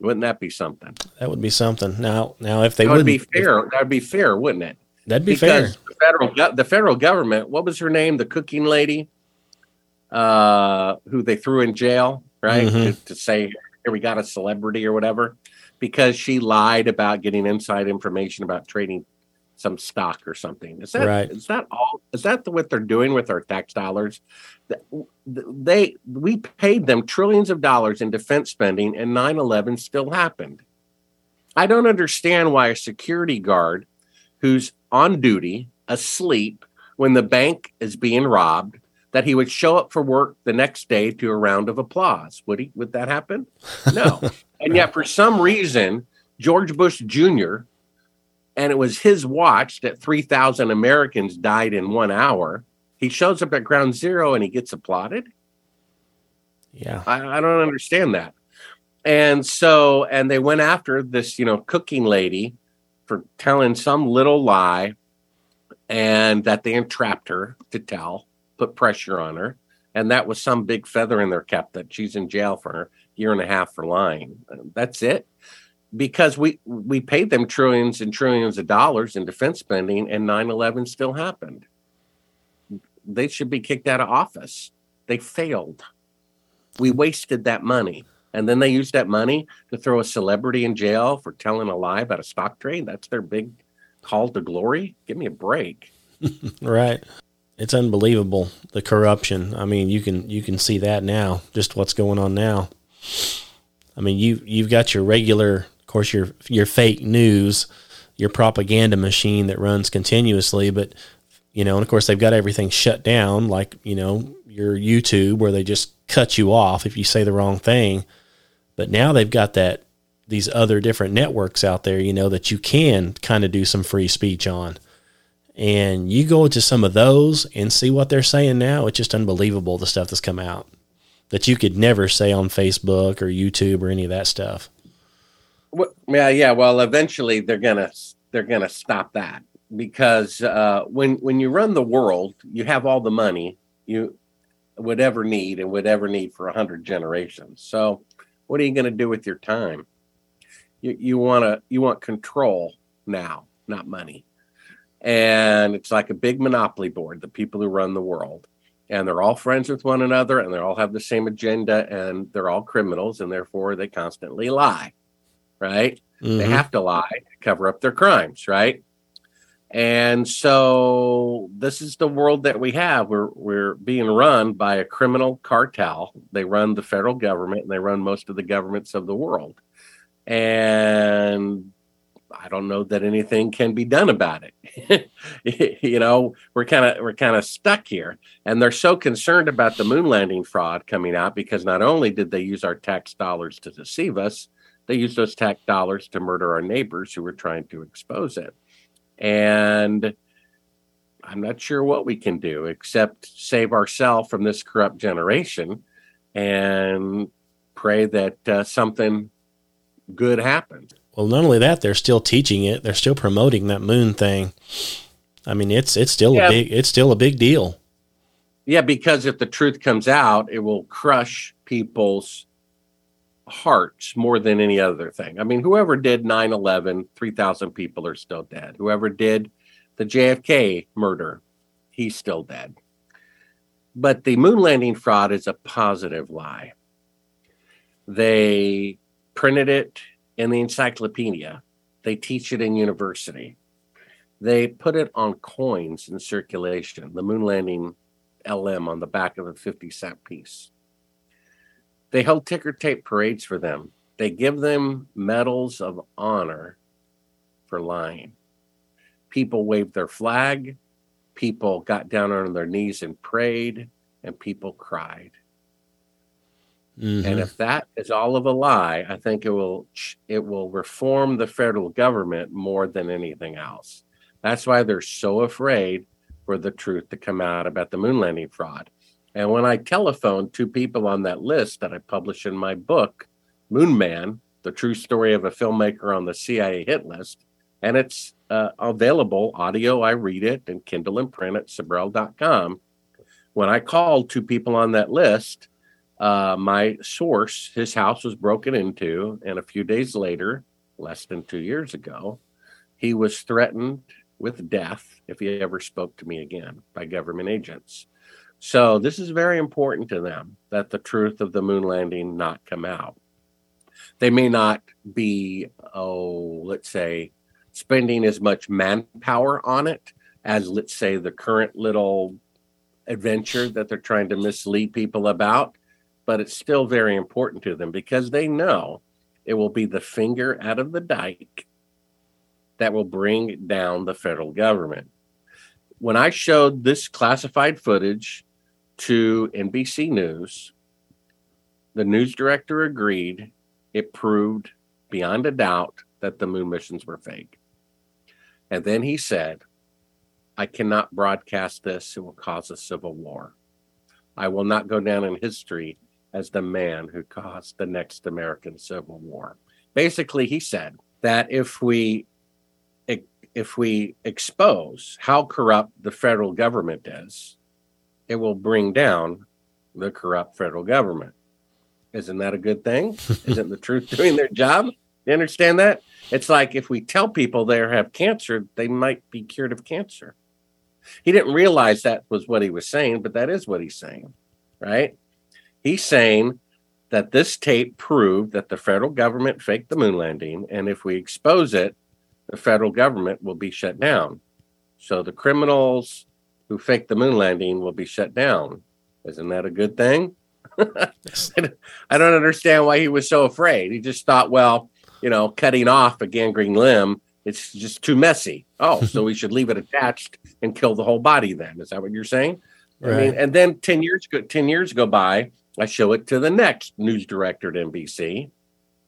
Wouldn't that be something? That would be something. Now if they would be fair, that would be fair, wouldn't it? That'd be fair. The federal government. What was her name? The cooking lady, who they threw in jail, right? Mm-hmm. To say here we got a celebrity or whatever, because she lied about getting inside information about trading some stock or something. Is that right? Is that what they're doing with our tax dollars? We paid them trillions of dollars in defense spending, and 9/11 still happened. I don't understand why a security guard who's on duty, asleep, when the bank is being robbed, that he would show up for work the next day to a round of applause. Would that happen? No. And yet, for some reason, George Bush Jr., and it was his watch that 3,000 Americans died in 1 hour. He shows up at ground zero and he gets applauded. Yeah. I don't understand that. And so, and they went after this, cooking lady for telling some little lie, and that they entrapped her to tell, put pressure on her. And that was some big feather in their cap that she's in jail for a year and a half for lying. That's it. Because we paid them trillions and trillions of dollars in defense spending, and 9/11 still happened. They should be kicked out of office. They failed. We wasted that money. And then they used that money to throw a celebrity in jail for telling a lie about a stock trade. That's their big call to glory. Give me a break. Right. it's unbelievable, the corruption. I mean, you can see that now, just what's going on now. I mean, you've got your regular, of course, your fake news, your propaganda machine that runs continuously, but, you know, and of course they've got everything shut down, like, you know, your YouTube, where they just cut you off if you say the wrong thing. But now they've got these other different networks out there, you know, that you can kind of do some free speech on. And you go to some of those and see what they're saying now. It's just unbelievable, the stuff that's come out that you could never say on Facebook or YouTube or any of that stuff. Well, yeah. Well, eventually they're gonna stop that, because when you run the world, you have all the money you would ever need and would ever need for 100 generations. So what are you going to do with your time? You want control now, not money. And it's like a big monopoly board, the people who run the world. And they're all friends with one another, and they all have the same agenda, and they're all criminals, and therefore they constantly lie, right? Mm-hmm. They have to lie to cover up their crimes, right? And so this is the world that we have. We're being run by a criminal cartel. They run the federal government, and they run most of the governments of the world. And I don't know that anything can be done about it. You know, we're kind of stuck here, and they're so concerned about the moon landing fraud coming out, because not only did they use our tax dollars to deceive us, they used those tax dollars to murder our neighbors who were trying to expose it. And I'm not sure what we can do except save ourselves from this corrupt generation and pray that something good happens. Well, not only that, they're still teaching it. They're still promoting that moon thing. I mean, it's still a big deal. Yeah, because if the truth comes out, it will crush people's hearts more than any other thing. I mean, whoever did 9/11, 3,000 people are still dead. Whoever did the JFK murder, he's still dead. But the moon landing fraud is a positive lie. They printed it in the encyclopedia. They teach it in university. They put it on coins in circulation, the moon landing LM on the back of a 50-cent piece. They held ticker tape parades for them. They give them medals of honor for lying. People waved their flag. People got down on their knees and prayed, and people cried. Mm-hmm. And if that is all of a lie, I think it will reform the federal government more than anything else. That's why they're so afraid for the truth to come out about the moon landing fraud. And when I telephoned two people on that list that I publish in my book, Moon Man, the true story of a filmmaker on the CIA hit list, and it's available audio, I read it, and Kindle and print at Sibrel.com. When I called two people on that list, my source, his house was broken into, and a few days later, less than 2 years ago, he was threatened with death if he ever spoke to me again by government agents. So this is very important to them, that the truth of the moon landing not come out. They may not be, let's say, spending as much manpower on it as, let's say, the current little adventure that they're trying to mislead people about, but it's still very important to them, because they know it will be the finger out of the dike that will bring down the federal government. When I showed this classified footage to NBC News, the news director agreed it proved beyond a doubt that the moon missions were fake. And then he said, "I cannot broadcast this. It will cause a civil war. I will not go down in history as the man who caused the next American Civil War." Basically, he said that if we expose how corrupt the federal government is, it will bring down the corrupt federal government. Isn't that a good thing? Isn't the truth doing their job? You understand that? It's like if we tell people they have cancer, they might be cured of cancer. He didn't realize that was what he was saying, but that is what he's saying, right? He's saying that this tape proved that the federal government faked the moon landing, and if we expose it, the federal government will be shut down. So the criminals, who faked the moon landing will be shut down. Isn't that a good thing? I don't understand why he was so afraid. He just thought, well, you know, cutting off a gangrene limb, it's just too messy. Oh, so we should leave it attached and kill the whole body then. Is that what you're saying? Right. I mean, and then 10 years go by, I show it to the next news director at NBC.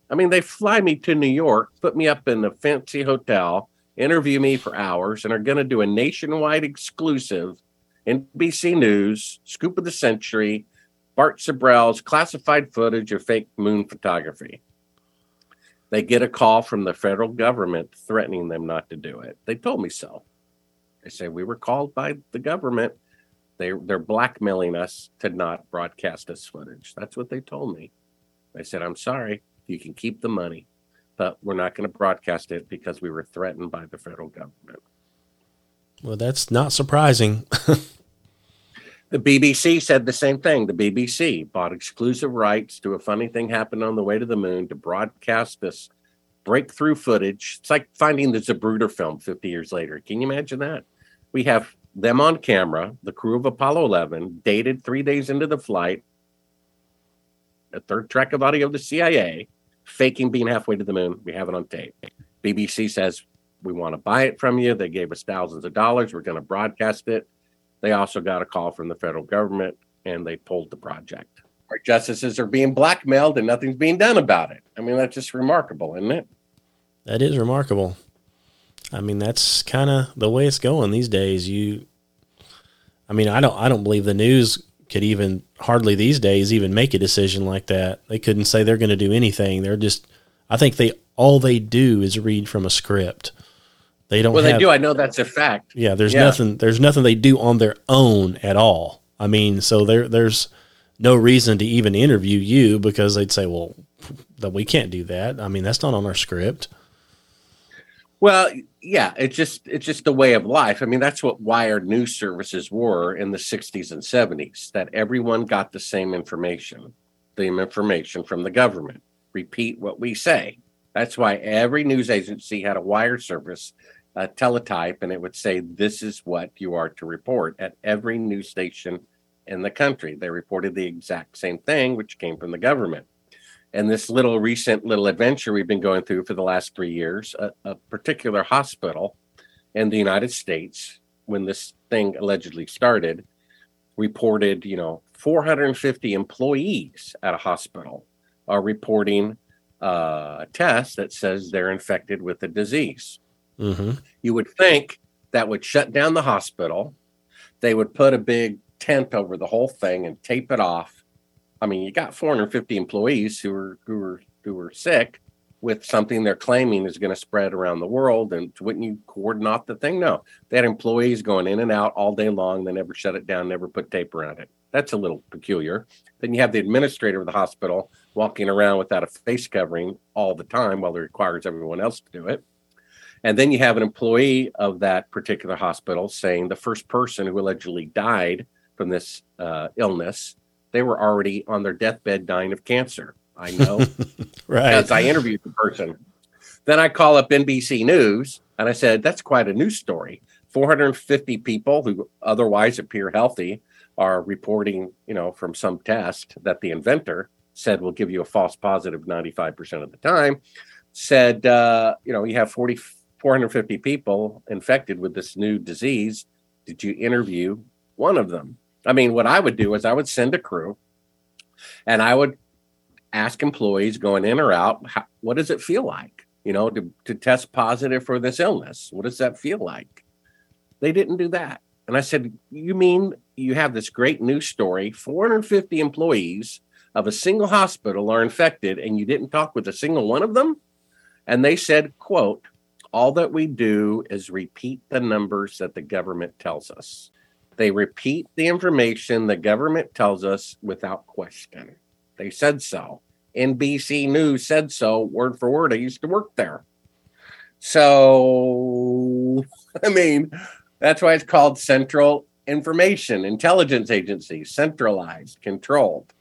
I mean, they fly me to New York, put me up in a fancy hotel, interview me for hours, and are going to do a nationwide exclusive NBC News, Scoop of the Century, Bart Sibrel's classified footage of fake moon photography. They get a call from the federal government threatening them not to do it. They told me so. They say, we were called by the government. They're blackmailing us to not broadcast this footage. That's what they told me. I said, I'm sorry. You can keep the money, but we're not going to broadcast it because we were threatened by the federal government. Well, that's not surprising. The BBC said the same thing. The BBC bought exclusive rights to A Funny Thing Happened on the Way to the Moon to broadcast this breakthrough footage. It's like finding the Zabruder film 50 years later. Can you imagine that? We have them on camera, the crew of Apollo 11, dated 3 days into the flight, a third track of audio of the CIA, faking being halfway to the moon. We have it on tape. BBC says, we want to buy it from you. They gave us thousands of dollars. We're going to broadcast it. They also got a call from the federal government, and they pulled the project. Our justices are being blackmailed, and nothing's being done about it. I mean, that's just remarkable, isn't it? That is remarkable. I mean, that's kind of the way it's going these days. I don't believe the news could even hardly these days even make a decision like that. They couldn't say they're going to do anything. They're just, I think all they do is read from a script. They don't. Well, they do. I know that's a fact. Yeah. There's nothing they do on their own at all. I mean, so there's no reason to even interview you because they'd say, well, we can't do that. I mean, that's not on our script. Well, yeah, it's just the way of life. I mean, that's what wired news services were in the 60s and 70s, that everyone got the same information from the government. Repeat what we say. That's why every news agency had a wire service, a teletype, and it would say, this is what you are to report at every news station in the country. They reported the exact same thing, which came from the government. And this recent adventure we've been going through for the last 3 years, a particular hospital in the United States, when this thing allegedly started, reported, 450 employees at a hospital are reporting a test that says they're infected with a disease. Mm-hmm. You would think that would shut down the hospital. They would put a big tent over the whole thing and tape it off. I mean, you got 450 employees who are sick with something they're claiming is going to spread around the world. And wouldn't you cordon off the thing? No, they had employees going in and out all day long. They never shut it down, never put tape around it. That's a little peculiar. Then you have the administrator of the hospital walking around without a face covering all the time while it requires everyone else to do it. And then you have an employee of that particular hospital saying the first person who allegedly died from this illness, they were already on their deathbed dying of cancer. I know. Right. Because I interviewed the person. Then I call up NBC News and I said, that's quite a news story. 450 people who otherwise appear healthy are reporting, from some test that the inventor said will give you a false positive 95% of the time, said, you have 450 people infected with this new disease. Did you interview one of them? I mean, what I would do is I would send a crew and I would ask employees going in or out, what does it feel like, to test positive for this illness? What does that feel like? They didn't do that. And I said, you mean you have this great news story, 450 employees of a single hospital are infected and you didn't talk with a single one of them? And they said, quote, all that we do is repeat the numbers that the government tells us. They repeat the information the government tells us without question. They said so. NBC News said so, word for word. I used to work there. So, I mean, that's why it's called Central Information Intelligence Agency, centralized, controlled.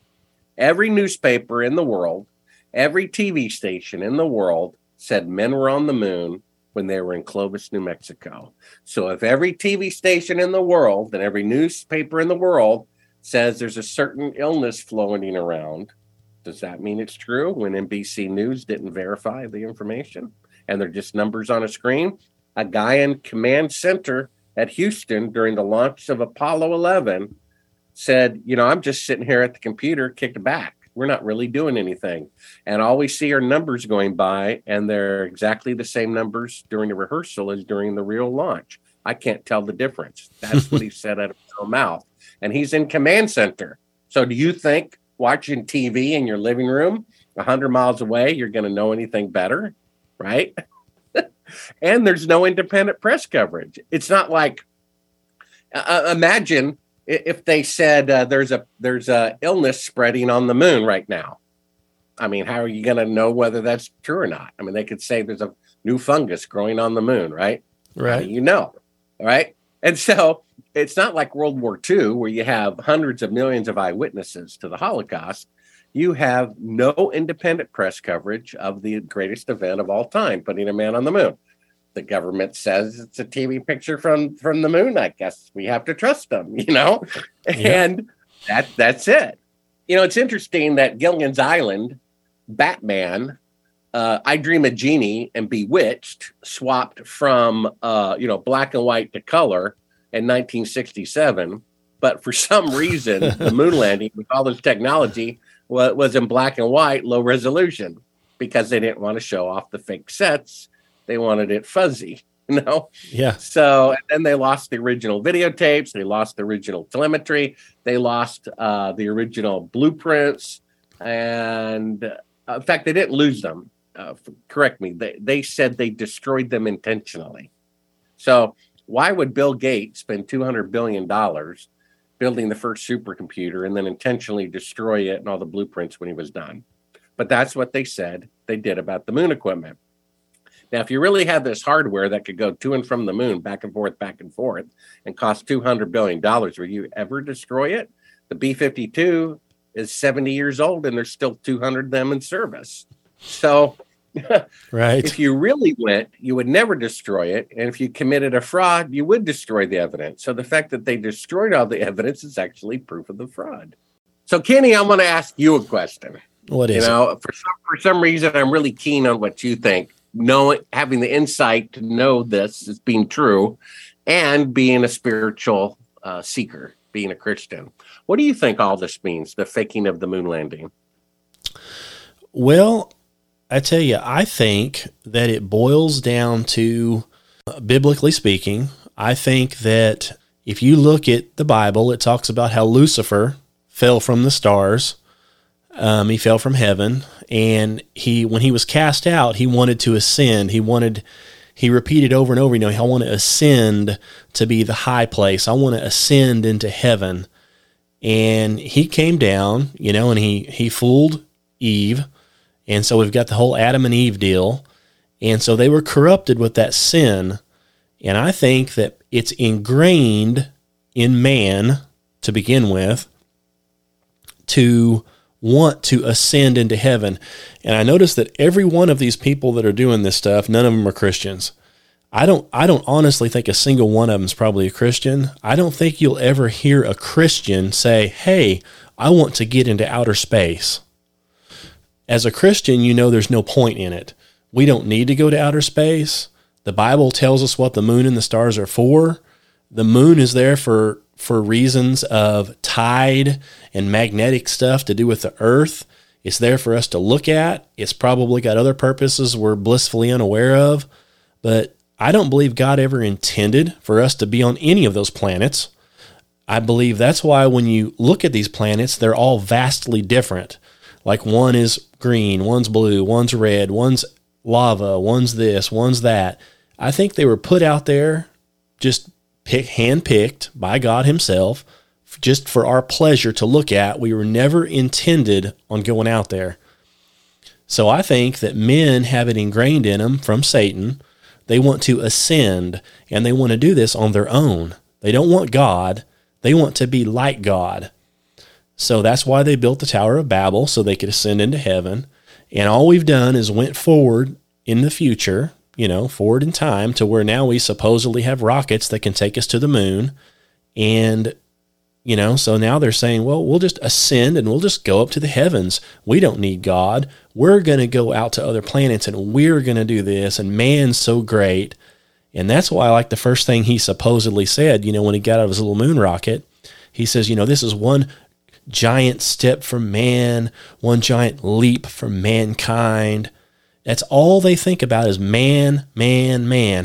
Every newspaper in the world, every TV station in the world said men were on the moon when they were in Clovis, New Mexico. So if every TV station in the world and every newspaper in the world says there's a certain illness floating around, does that mean it's true when NBC News didn't verify the information and they're just numbers on a screen? A guy in command center at Houston during the launch of Apollo 11 said, you know, I'm just sitting here at the computer, kicked back. We're not really doing anything. And all we see are numbers going by, and they're exactly the same numbers during the rehearsal as during the real launch. I can't tell the difference. That's what he said out of his own mouth. And he's in command center. So do you think watching TV in your living room 100 miles away, you're going to know anything better, right? And there's no independent press coverage. It's not like, imagine if they said there's a illness spreading on the moon right now. I mean, how are you going to know whether that's true or not? I mean, they could say there's a new fungus growing on the moon, right? Right. You know, right? And so it's not like World War II where you have hundreds of millions of eyewitnesses to the Holocaust. You have no independent press coverage of the greatest event of all time, putting a man on the moon. The government says it's a TV picture from the moon. I guess we have to trust them, you know? Yeah. And that's it. You know, it's interesting that Gilligan's Island, Batman, I Dream of Jeannie, and Bewitched swapped from, black and white to color in 1967. But for some reason, the moon landing with all this technology was in black and white, low resolution, because they didn't want to show off the fake sets. They wanted it fuzzy, you know? Yeah. So, and then they lost the original videotapes. They lost the original telemetry. They lost the original blueprints. And in fact, they didn't lose them. Correct me. They said they destroyed them intentionally. So why would Bill Gates spend $200 billion building the first supercomputer and then intentionally destroy it and all the blueprints when he was done? But that's what they said they did about the moon equipment. Now, if you really had this hardware that could go to and from the moon, back and forth, and cost $200 billion, would you ever destroy it? The B-52 is 70 years old, and there's still 200 of them in service. So right. If you really went, you would never destroy it. And if you committed a fraud, you would destroy the evidence. So the fact that they destroyed all the evidence is actually proof of the fraud. So, Kenny, I want to ask you a question. What is it? You know, for some reason, I'm really keen on what you think. Having the insight to know this is being true and being a spiritual seeker, being a Christian. What do you think all this means, the faking of the moon landing? Well, I tell you, I think that it boils down to, biblically speaking, I think that if you look at the Bible, it talks about how Lucifer fell from the stars. He fell from heaven, and when he was cast out, he wanted to ascend. He repeated over and over, you know, I want to ascend to be the high place. I want to ascend into heaven. And he came down, you know, and he fooled Eve. And so we've got the whole Adam and Eve deal. And so they were corrupted with that sin. And I think that it's ingrained in man to begin with to want to ascend into heaven. And I noticed that every one of these people that are doing this stuff, none of them are Christians. I don't honestly think a single one of them is probably a Christian. I don't think you'll ever hear a Christian say, hey, I want to get into outer space. As a Christian, you know there's no point in it. We don't need to go to outer space. The Bible tells us what the moon and the stars are for. The moon is there for reasons of tide and magnetic stuff to do with the earth. It's there for us to look at. It's probably got other purposes we're blissfully unaware of, but I don't believe God ever intended for us to be on any of those planets. I believe that's why when you look at these planets, they're all vastly different. Like one is green, one's blue, one's red, one's lava, one's this, one's that. I think they were put out there just handpicked by God himself, just for our pleasure to look at. We were never intended on going out there. So I think that men have it ingrained in them from Satan. They want to ascend, and they want to do this on their own. They don't want God. They want to be like God. So that's why they built the Tower of Babel, so they could ascend into heaven. And all we've done is went forward in the future you know, forward in time to where now we supposedly have rockets that can take us to the moon. And, you know, so now they're saying, well, we'll just ascend and we'll just go up to the heavens. We don't need God. We're going to go out to other planets and we're going to do this. And man's so great. And that's why, like, the first thing he supposedly said, you know, when he got out of his little moon rocket, he says, you know, this is one giant step for man, one giant leap for mankind. That's all they think about is man,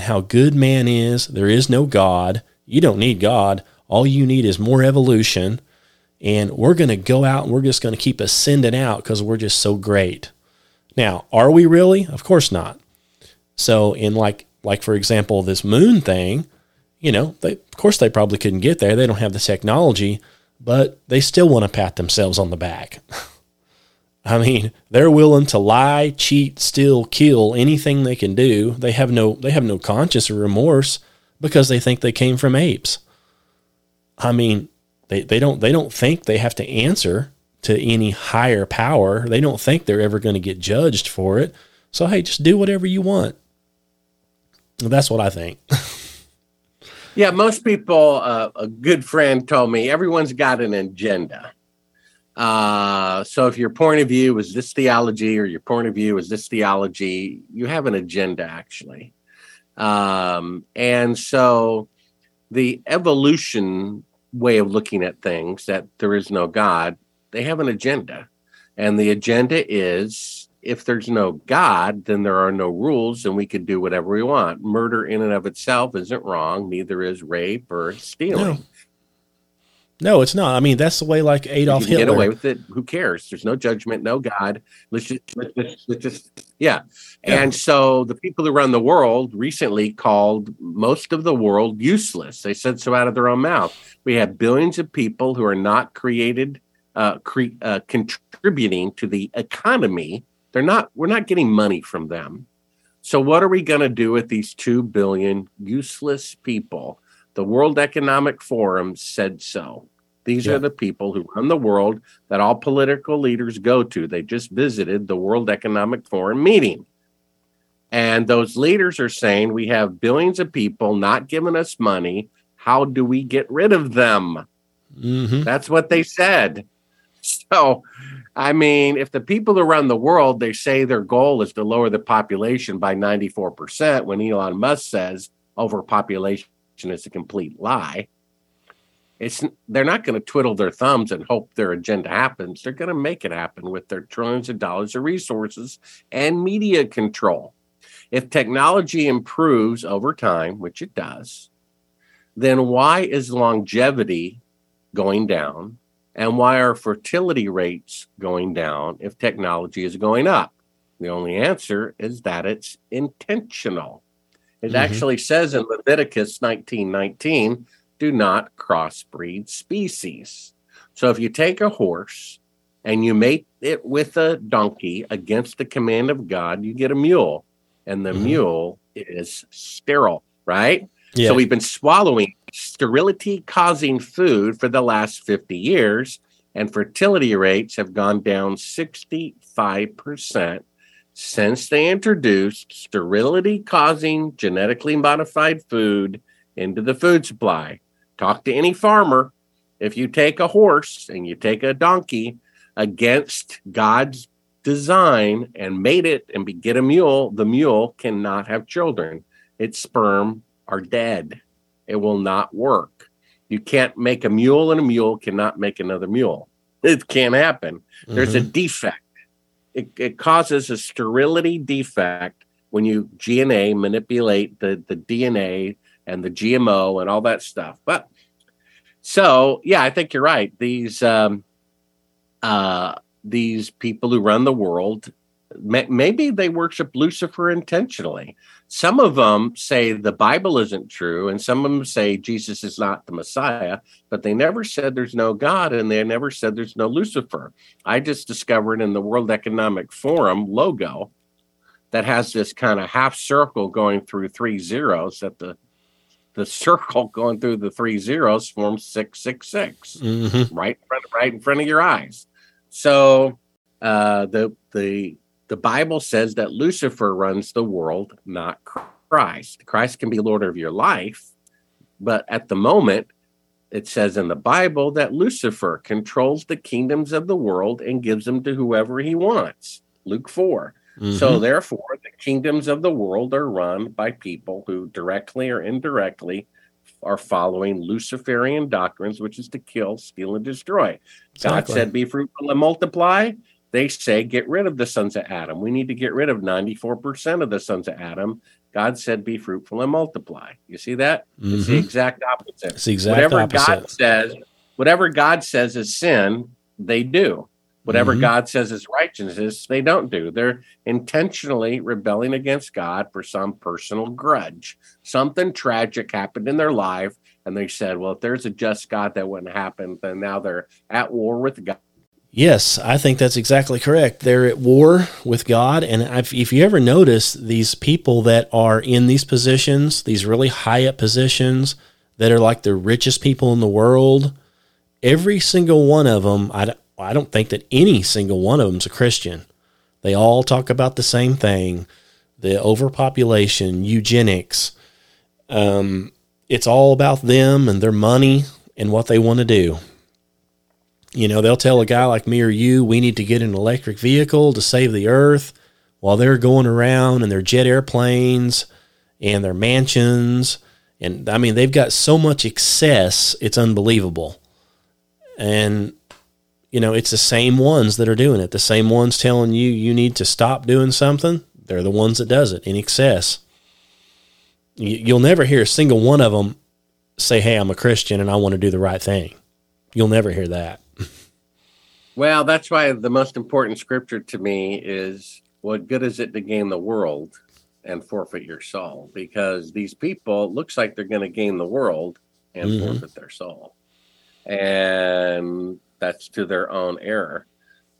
how good man is. There is no God. You don't need God. All you need is more evolution. And we're going to go out and we're just going to keep ascending out because we're just so great. Now, are we really? Of course not. So in like for example, this moon thing, you know, they, of course they probably couldn't get there. They don't have the technology, but they still want to pat themselves on the back. I mean, they're willing to lie, cheat, steal, kill, anything they can do. They have no conscience or remorse because they think they came from apes. I mean, they don't think they have to answer to any higher power. They don't think they're ever going to get judged for it. So, hey, just do whatever you want. That's what I think. Yeah, most people, a good friend told me, everyone's got an agenda. So if your point of view is this theology or your point of view is this theology, you have an agenda, actually. And so the evolution way of looking at things, that there is no God, they have an agenda. And the agenda is, if there's no God, then there are no rules and we can do whatever we want. Murder in and of itself isn't wrong. Neither is rape or stealing. No, it's not. I mean, that's the way, like, Adolf Hitler. Get away with it. Who cares? There's no judgment, no God. Let's just. Yeah. And so the people who run the world recently called most of the world useless. They said so out of their own mouth. We have billions of people who are not created, contributing to the economy. We're not getting money from them. So what are we going to do with these 2 billion useless people? The World Economic Forum said so. These are the people who run the world that all political leaders go to. They just visited the World Economic Forum meeting. And those leaders are saying, we have billions of people not giving us money. How do we get rid of them? Mm-hmm. That's what they said. So, I mean, if the people around the world, they say their goal is to lower the population by 94%, when Elon Musk says overpopulation is a complete lie, they're not going to twiddle their thumbs and hope their agenda happens. They're going to make it happen with their trillions of dollars of resources and media control. If technology improves over time, which it does, then why is longevity going down? And why are fertility rates going down if technology is going up? The only answer is that it's intentional. It actually says in Leviticus 19:19, do not crossbreed species. So if you take a horse and you mate it with a donkey against the command of God, you get a mule. And the mule is sterile, right? Yeah. So we've been swallowing sterility causing food for the last 50 years, and fertility rates have gone down 65% since they introduced sterility causing genetically modified food into the food supply. Talk to any farmer. If you take a horse and you take a donkey against God's design and mate it and get a mule, the mule cannot have children. Its sperm are dead. It will not work. You can't make a mule, and a mule cannot make another mule. It can't happen. Mm-hmm. There's a defect. It causes a sterility defect when you GNA manipulate the DNA and the GMO and all that stuff. But so, yeah, I think you're right. These people who run the world, maybe they worship Lucifer intentionally. Some of them say the Bible isn't true, and some of them say Jesus is not the Messiah, but they never said there's no God, and they never said there's no Lucifer. I just discovered in the World Economic Forum logo that has this kind of half circle going through three zeros, that the circle going through the three zeros forms 666, right in front of your eyes. So the The Bible says that Lucifer runs the world, not Christ. Christ can be Lord of your life, but at the moment, it says in the Bible that Lucifer controls the kingdoms of the world and gives them to whoever he wants. Luke 4. Mm-hmm. So therefore, the kingdoms of the world are run by people who directly or indirectly are following Luciferian doctrines, which is to kill, steal, and destroy. Exactly. God said, be fruitful and multiply. They say, get rid of the sons of Adam. We need to get rid of 94% of the sons of Adam. God said, be fruitful and multiply. You see that? Mm-hmm. It's the exact opposite. It's the exact opposite. Whatever God says is sin, they do. Whatever mm-hmm. God says is righteousness, they don't do. They're intentionally rebelling against God for some personal grudge. Something tragic happened in their life, and they said, well, if there's a just God, that wouldn't happen. Then now they're at war with God. Yes, I think that's exactly correct. They're at war with God. And if you ever notice these people that are in these positions, these really high up positions that are like the richest people in the world, every single one of them, I don't think that any single one of them is a Christian. They all talk about the same thing, the overpopulation, eugenics. It's all about them and their money and what they want to do. You know, they'll tell a guy like me or you, we need to get an electric vehicle to save the earth, while they're going around in their jet airplanes and their mansions. And I mean, they've got so much excess, it's unbelievable. And, you know, it's the same ones that are doing it. The same ones telling you, you need to stop doing something. They're the ones that does it in excess. You'll never hear a single one of them say, hey, I'm a Christian and I want to do the right thing. You'll never hear that. Well, that's why the most important scripture to me is, what good is it to gain the world and forfeit your soul? Because these people, it looks like they're going to gain the world and mm-hmm. forfeit their soul. And that's to their own error.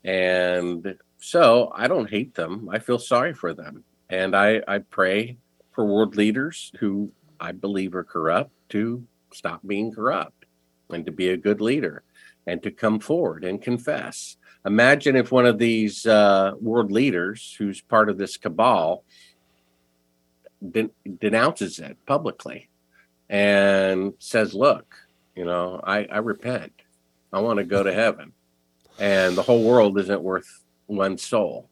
And so I don't hate them. I feel sorry for them. And I pray for world leaders who I believe are corrupt to stop being corrupt and to be a good leader, and to come forward and confess. Imagine if one of these world leaders who's part of this cabal denounces it publicly and says, look, you know, I repent. I want to go to heaven. And the whole world isn't worth one soul.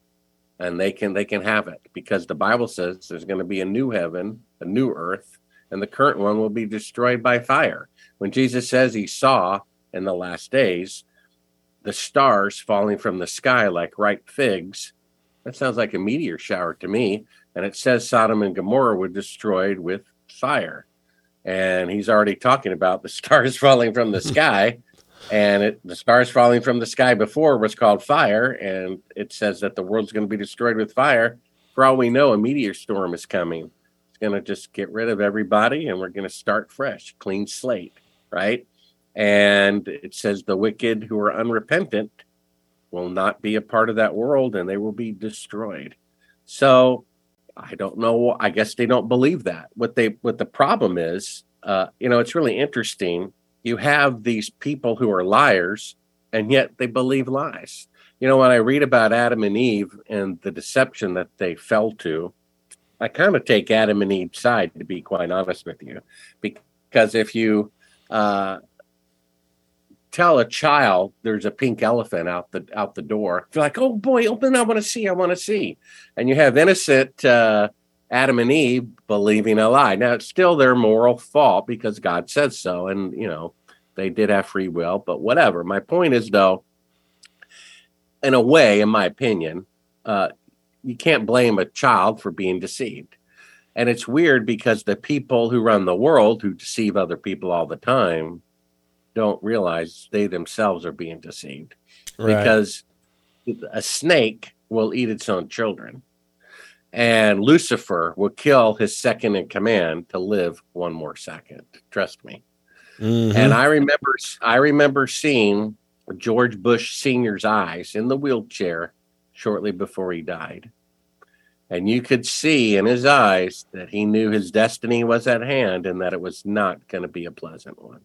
And they can have it, because the Bible says there's going to be a new heaven, a new earth, and the current one will be destroyed by fire. When Jesus says he saw in the last days the stars falling from the sky like ripe figs, that sounds like a meteor shower to me. And it says Sodom and Gomorrah were destroyed with fire. And he's already talking about the stars falling from the sky. And the stars falling from the sky before was called fire. And it says that the world's going to be destroyed with fire. For all we know, a meteor storm is coming. It's going to just get rid of everybody. And we're going to start fresh, clean slate, right? And it says the wicked who are unrepentant will not be a part of that world, and they will be destroyed. So I don't know. I guess they don't believe that. What the problem is, you know, it's really interesting. You have these people who are liars, and yet they believe lies. You know, when I read about Adam and Eve and the deception that they fell to, I kind of take Adam and Eve's side, to be quite honest with you, because if you tell a child there's a pink elephant out the door, you're like, oh boy, open! I want to see. And you have innocent Adam and Eve believing a lie. Now it's still their moral fault because God says so, and you know they did have free will. But whatever. My point is, though, in a way, in my opinion, you can't blame a child for being deceived. And it's weird because the people who run the world, who deceive other people all the time, don't realize they themselves are being deceived, right? Because a snake will eat its own children, and Lucifer will kill his second in command to live one more second. Trust me. Mm-hmm. And I remember seeing George Bush Sr.'s eyes in the wheelchair shortly before he died. And you could see in his eyes that he knew his destiny was at hand and that it was not going to be a pleasant one.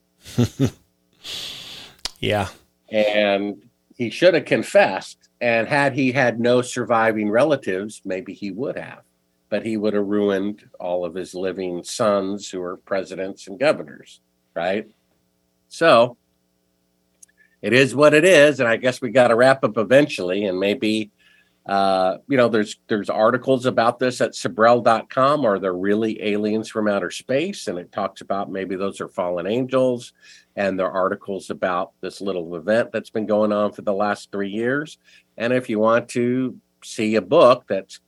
Yeah. And he should have confessed, And had he had no surviving relatives, maybe he would have. But he would have ruined all of his living sons who are presidents and governors, right? So it is what it is. And I guess we got to wrap up eventually. And maybe, there's articles about this at Sibrel.com. Are there really aliens from outer space? And it talks about maybe those are fallen angels. And there are articles about this little event that's been going on for the last 3 years. And if you want to see a book that's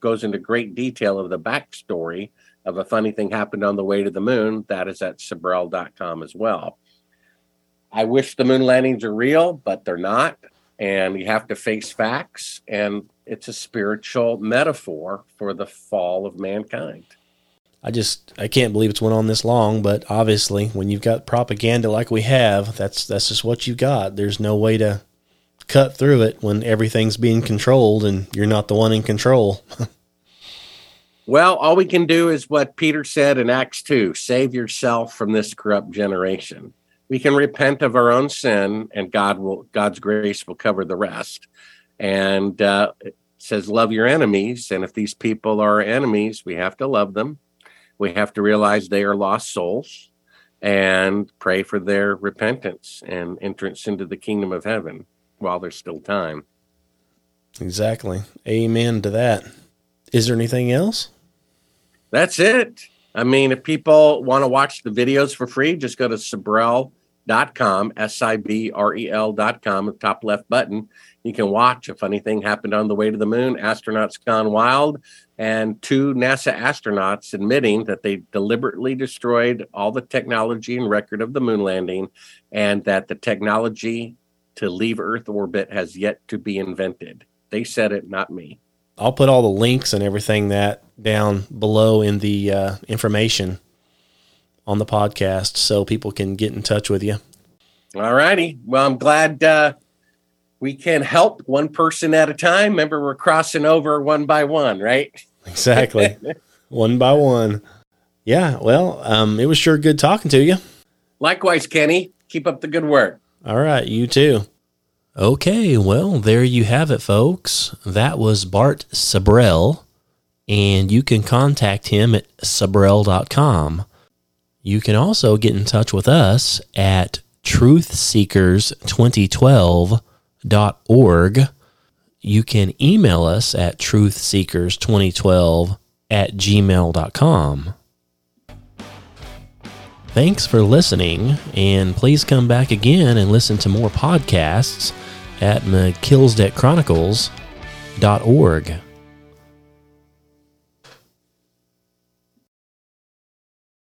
goes into great detail of the backstory of A Funny Thing Happened on the Way to the Moon, that is at Sibrel.com as well. I wish the moon landings are real, but they're not. And you have to face facts. And it's a spiritual metaphor for the fall of mankind. I can't believe it's went on this long, but obviously when you've got propaganda like we have, that's just what you got. There's no way to cut through it when everything's being controlled and you're not the one in control. Well, all we can do is what Peter said in Acts 2, save yourself from this corrupt generation. We can repent of our own sin and God's grace will cover the rest. And it says, love your enemies. And if these people are our enemies, we have to love them. We have to realize they are lost souls and pray for their repentance and entrance into the kingdom of heaven while there's still time. Exactly. Amen to that. Is there anything else? That's it. I mean, if people want to watch the videos for free, just go to Sibrel.com, Sibrel.com, the top left button. You can watch A Funny Thing Happened on the Way to the Moon, Astronauts Gone Wild, and 2 NASA astronauts admitting that they deliberately destroyed all the technology and record of the moon landing, and that the technology to leave Earth orbit has yet to be invented. They said it, not me. I'll put all the links and everything that down below in the information on the podcast so people can get in touch with you. All righty. Well, I'm glad we can help one person at a time. Remember, we're crossing over one by one, right? Exactly. One by one. Yeah, well, it was sure good talking to you. Likewise, Kenny. Keep up the good work. All right, you too. Okay, well, there you have it, folks. That was Bart Sibrel, and you can contact him at Sibrel.com. You can also get in touch with us at truthseekers2012.org. You can email us at truthseekers2012@gmail.com. Thanks for listening, and please come back again and listen to more podcasts at melchizedekchronicles.org.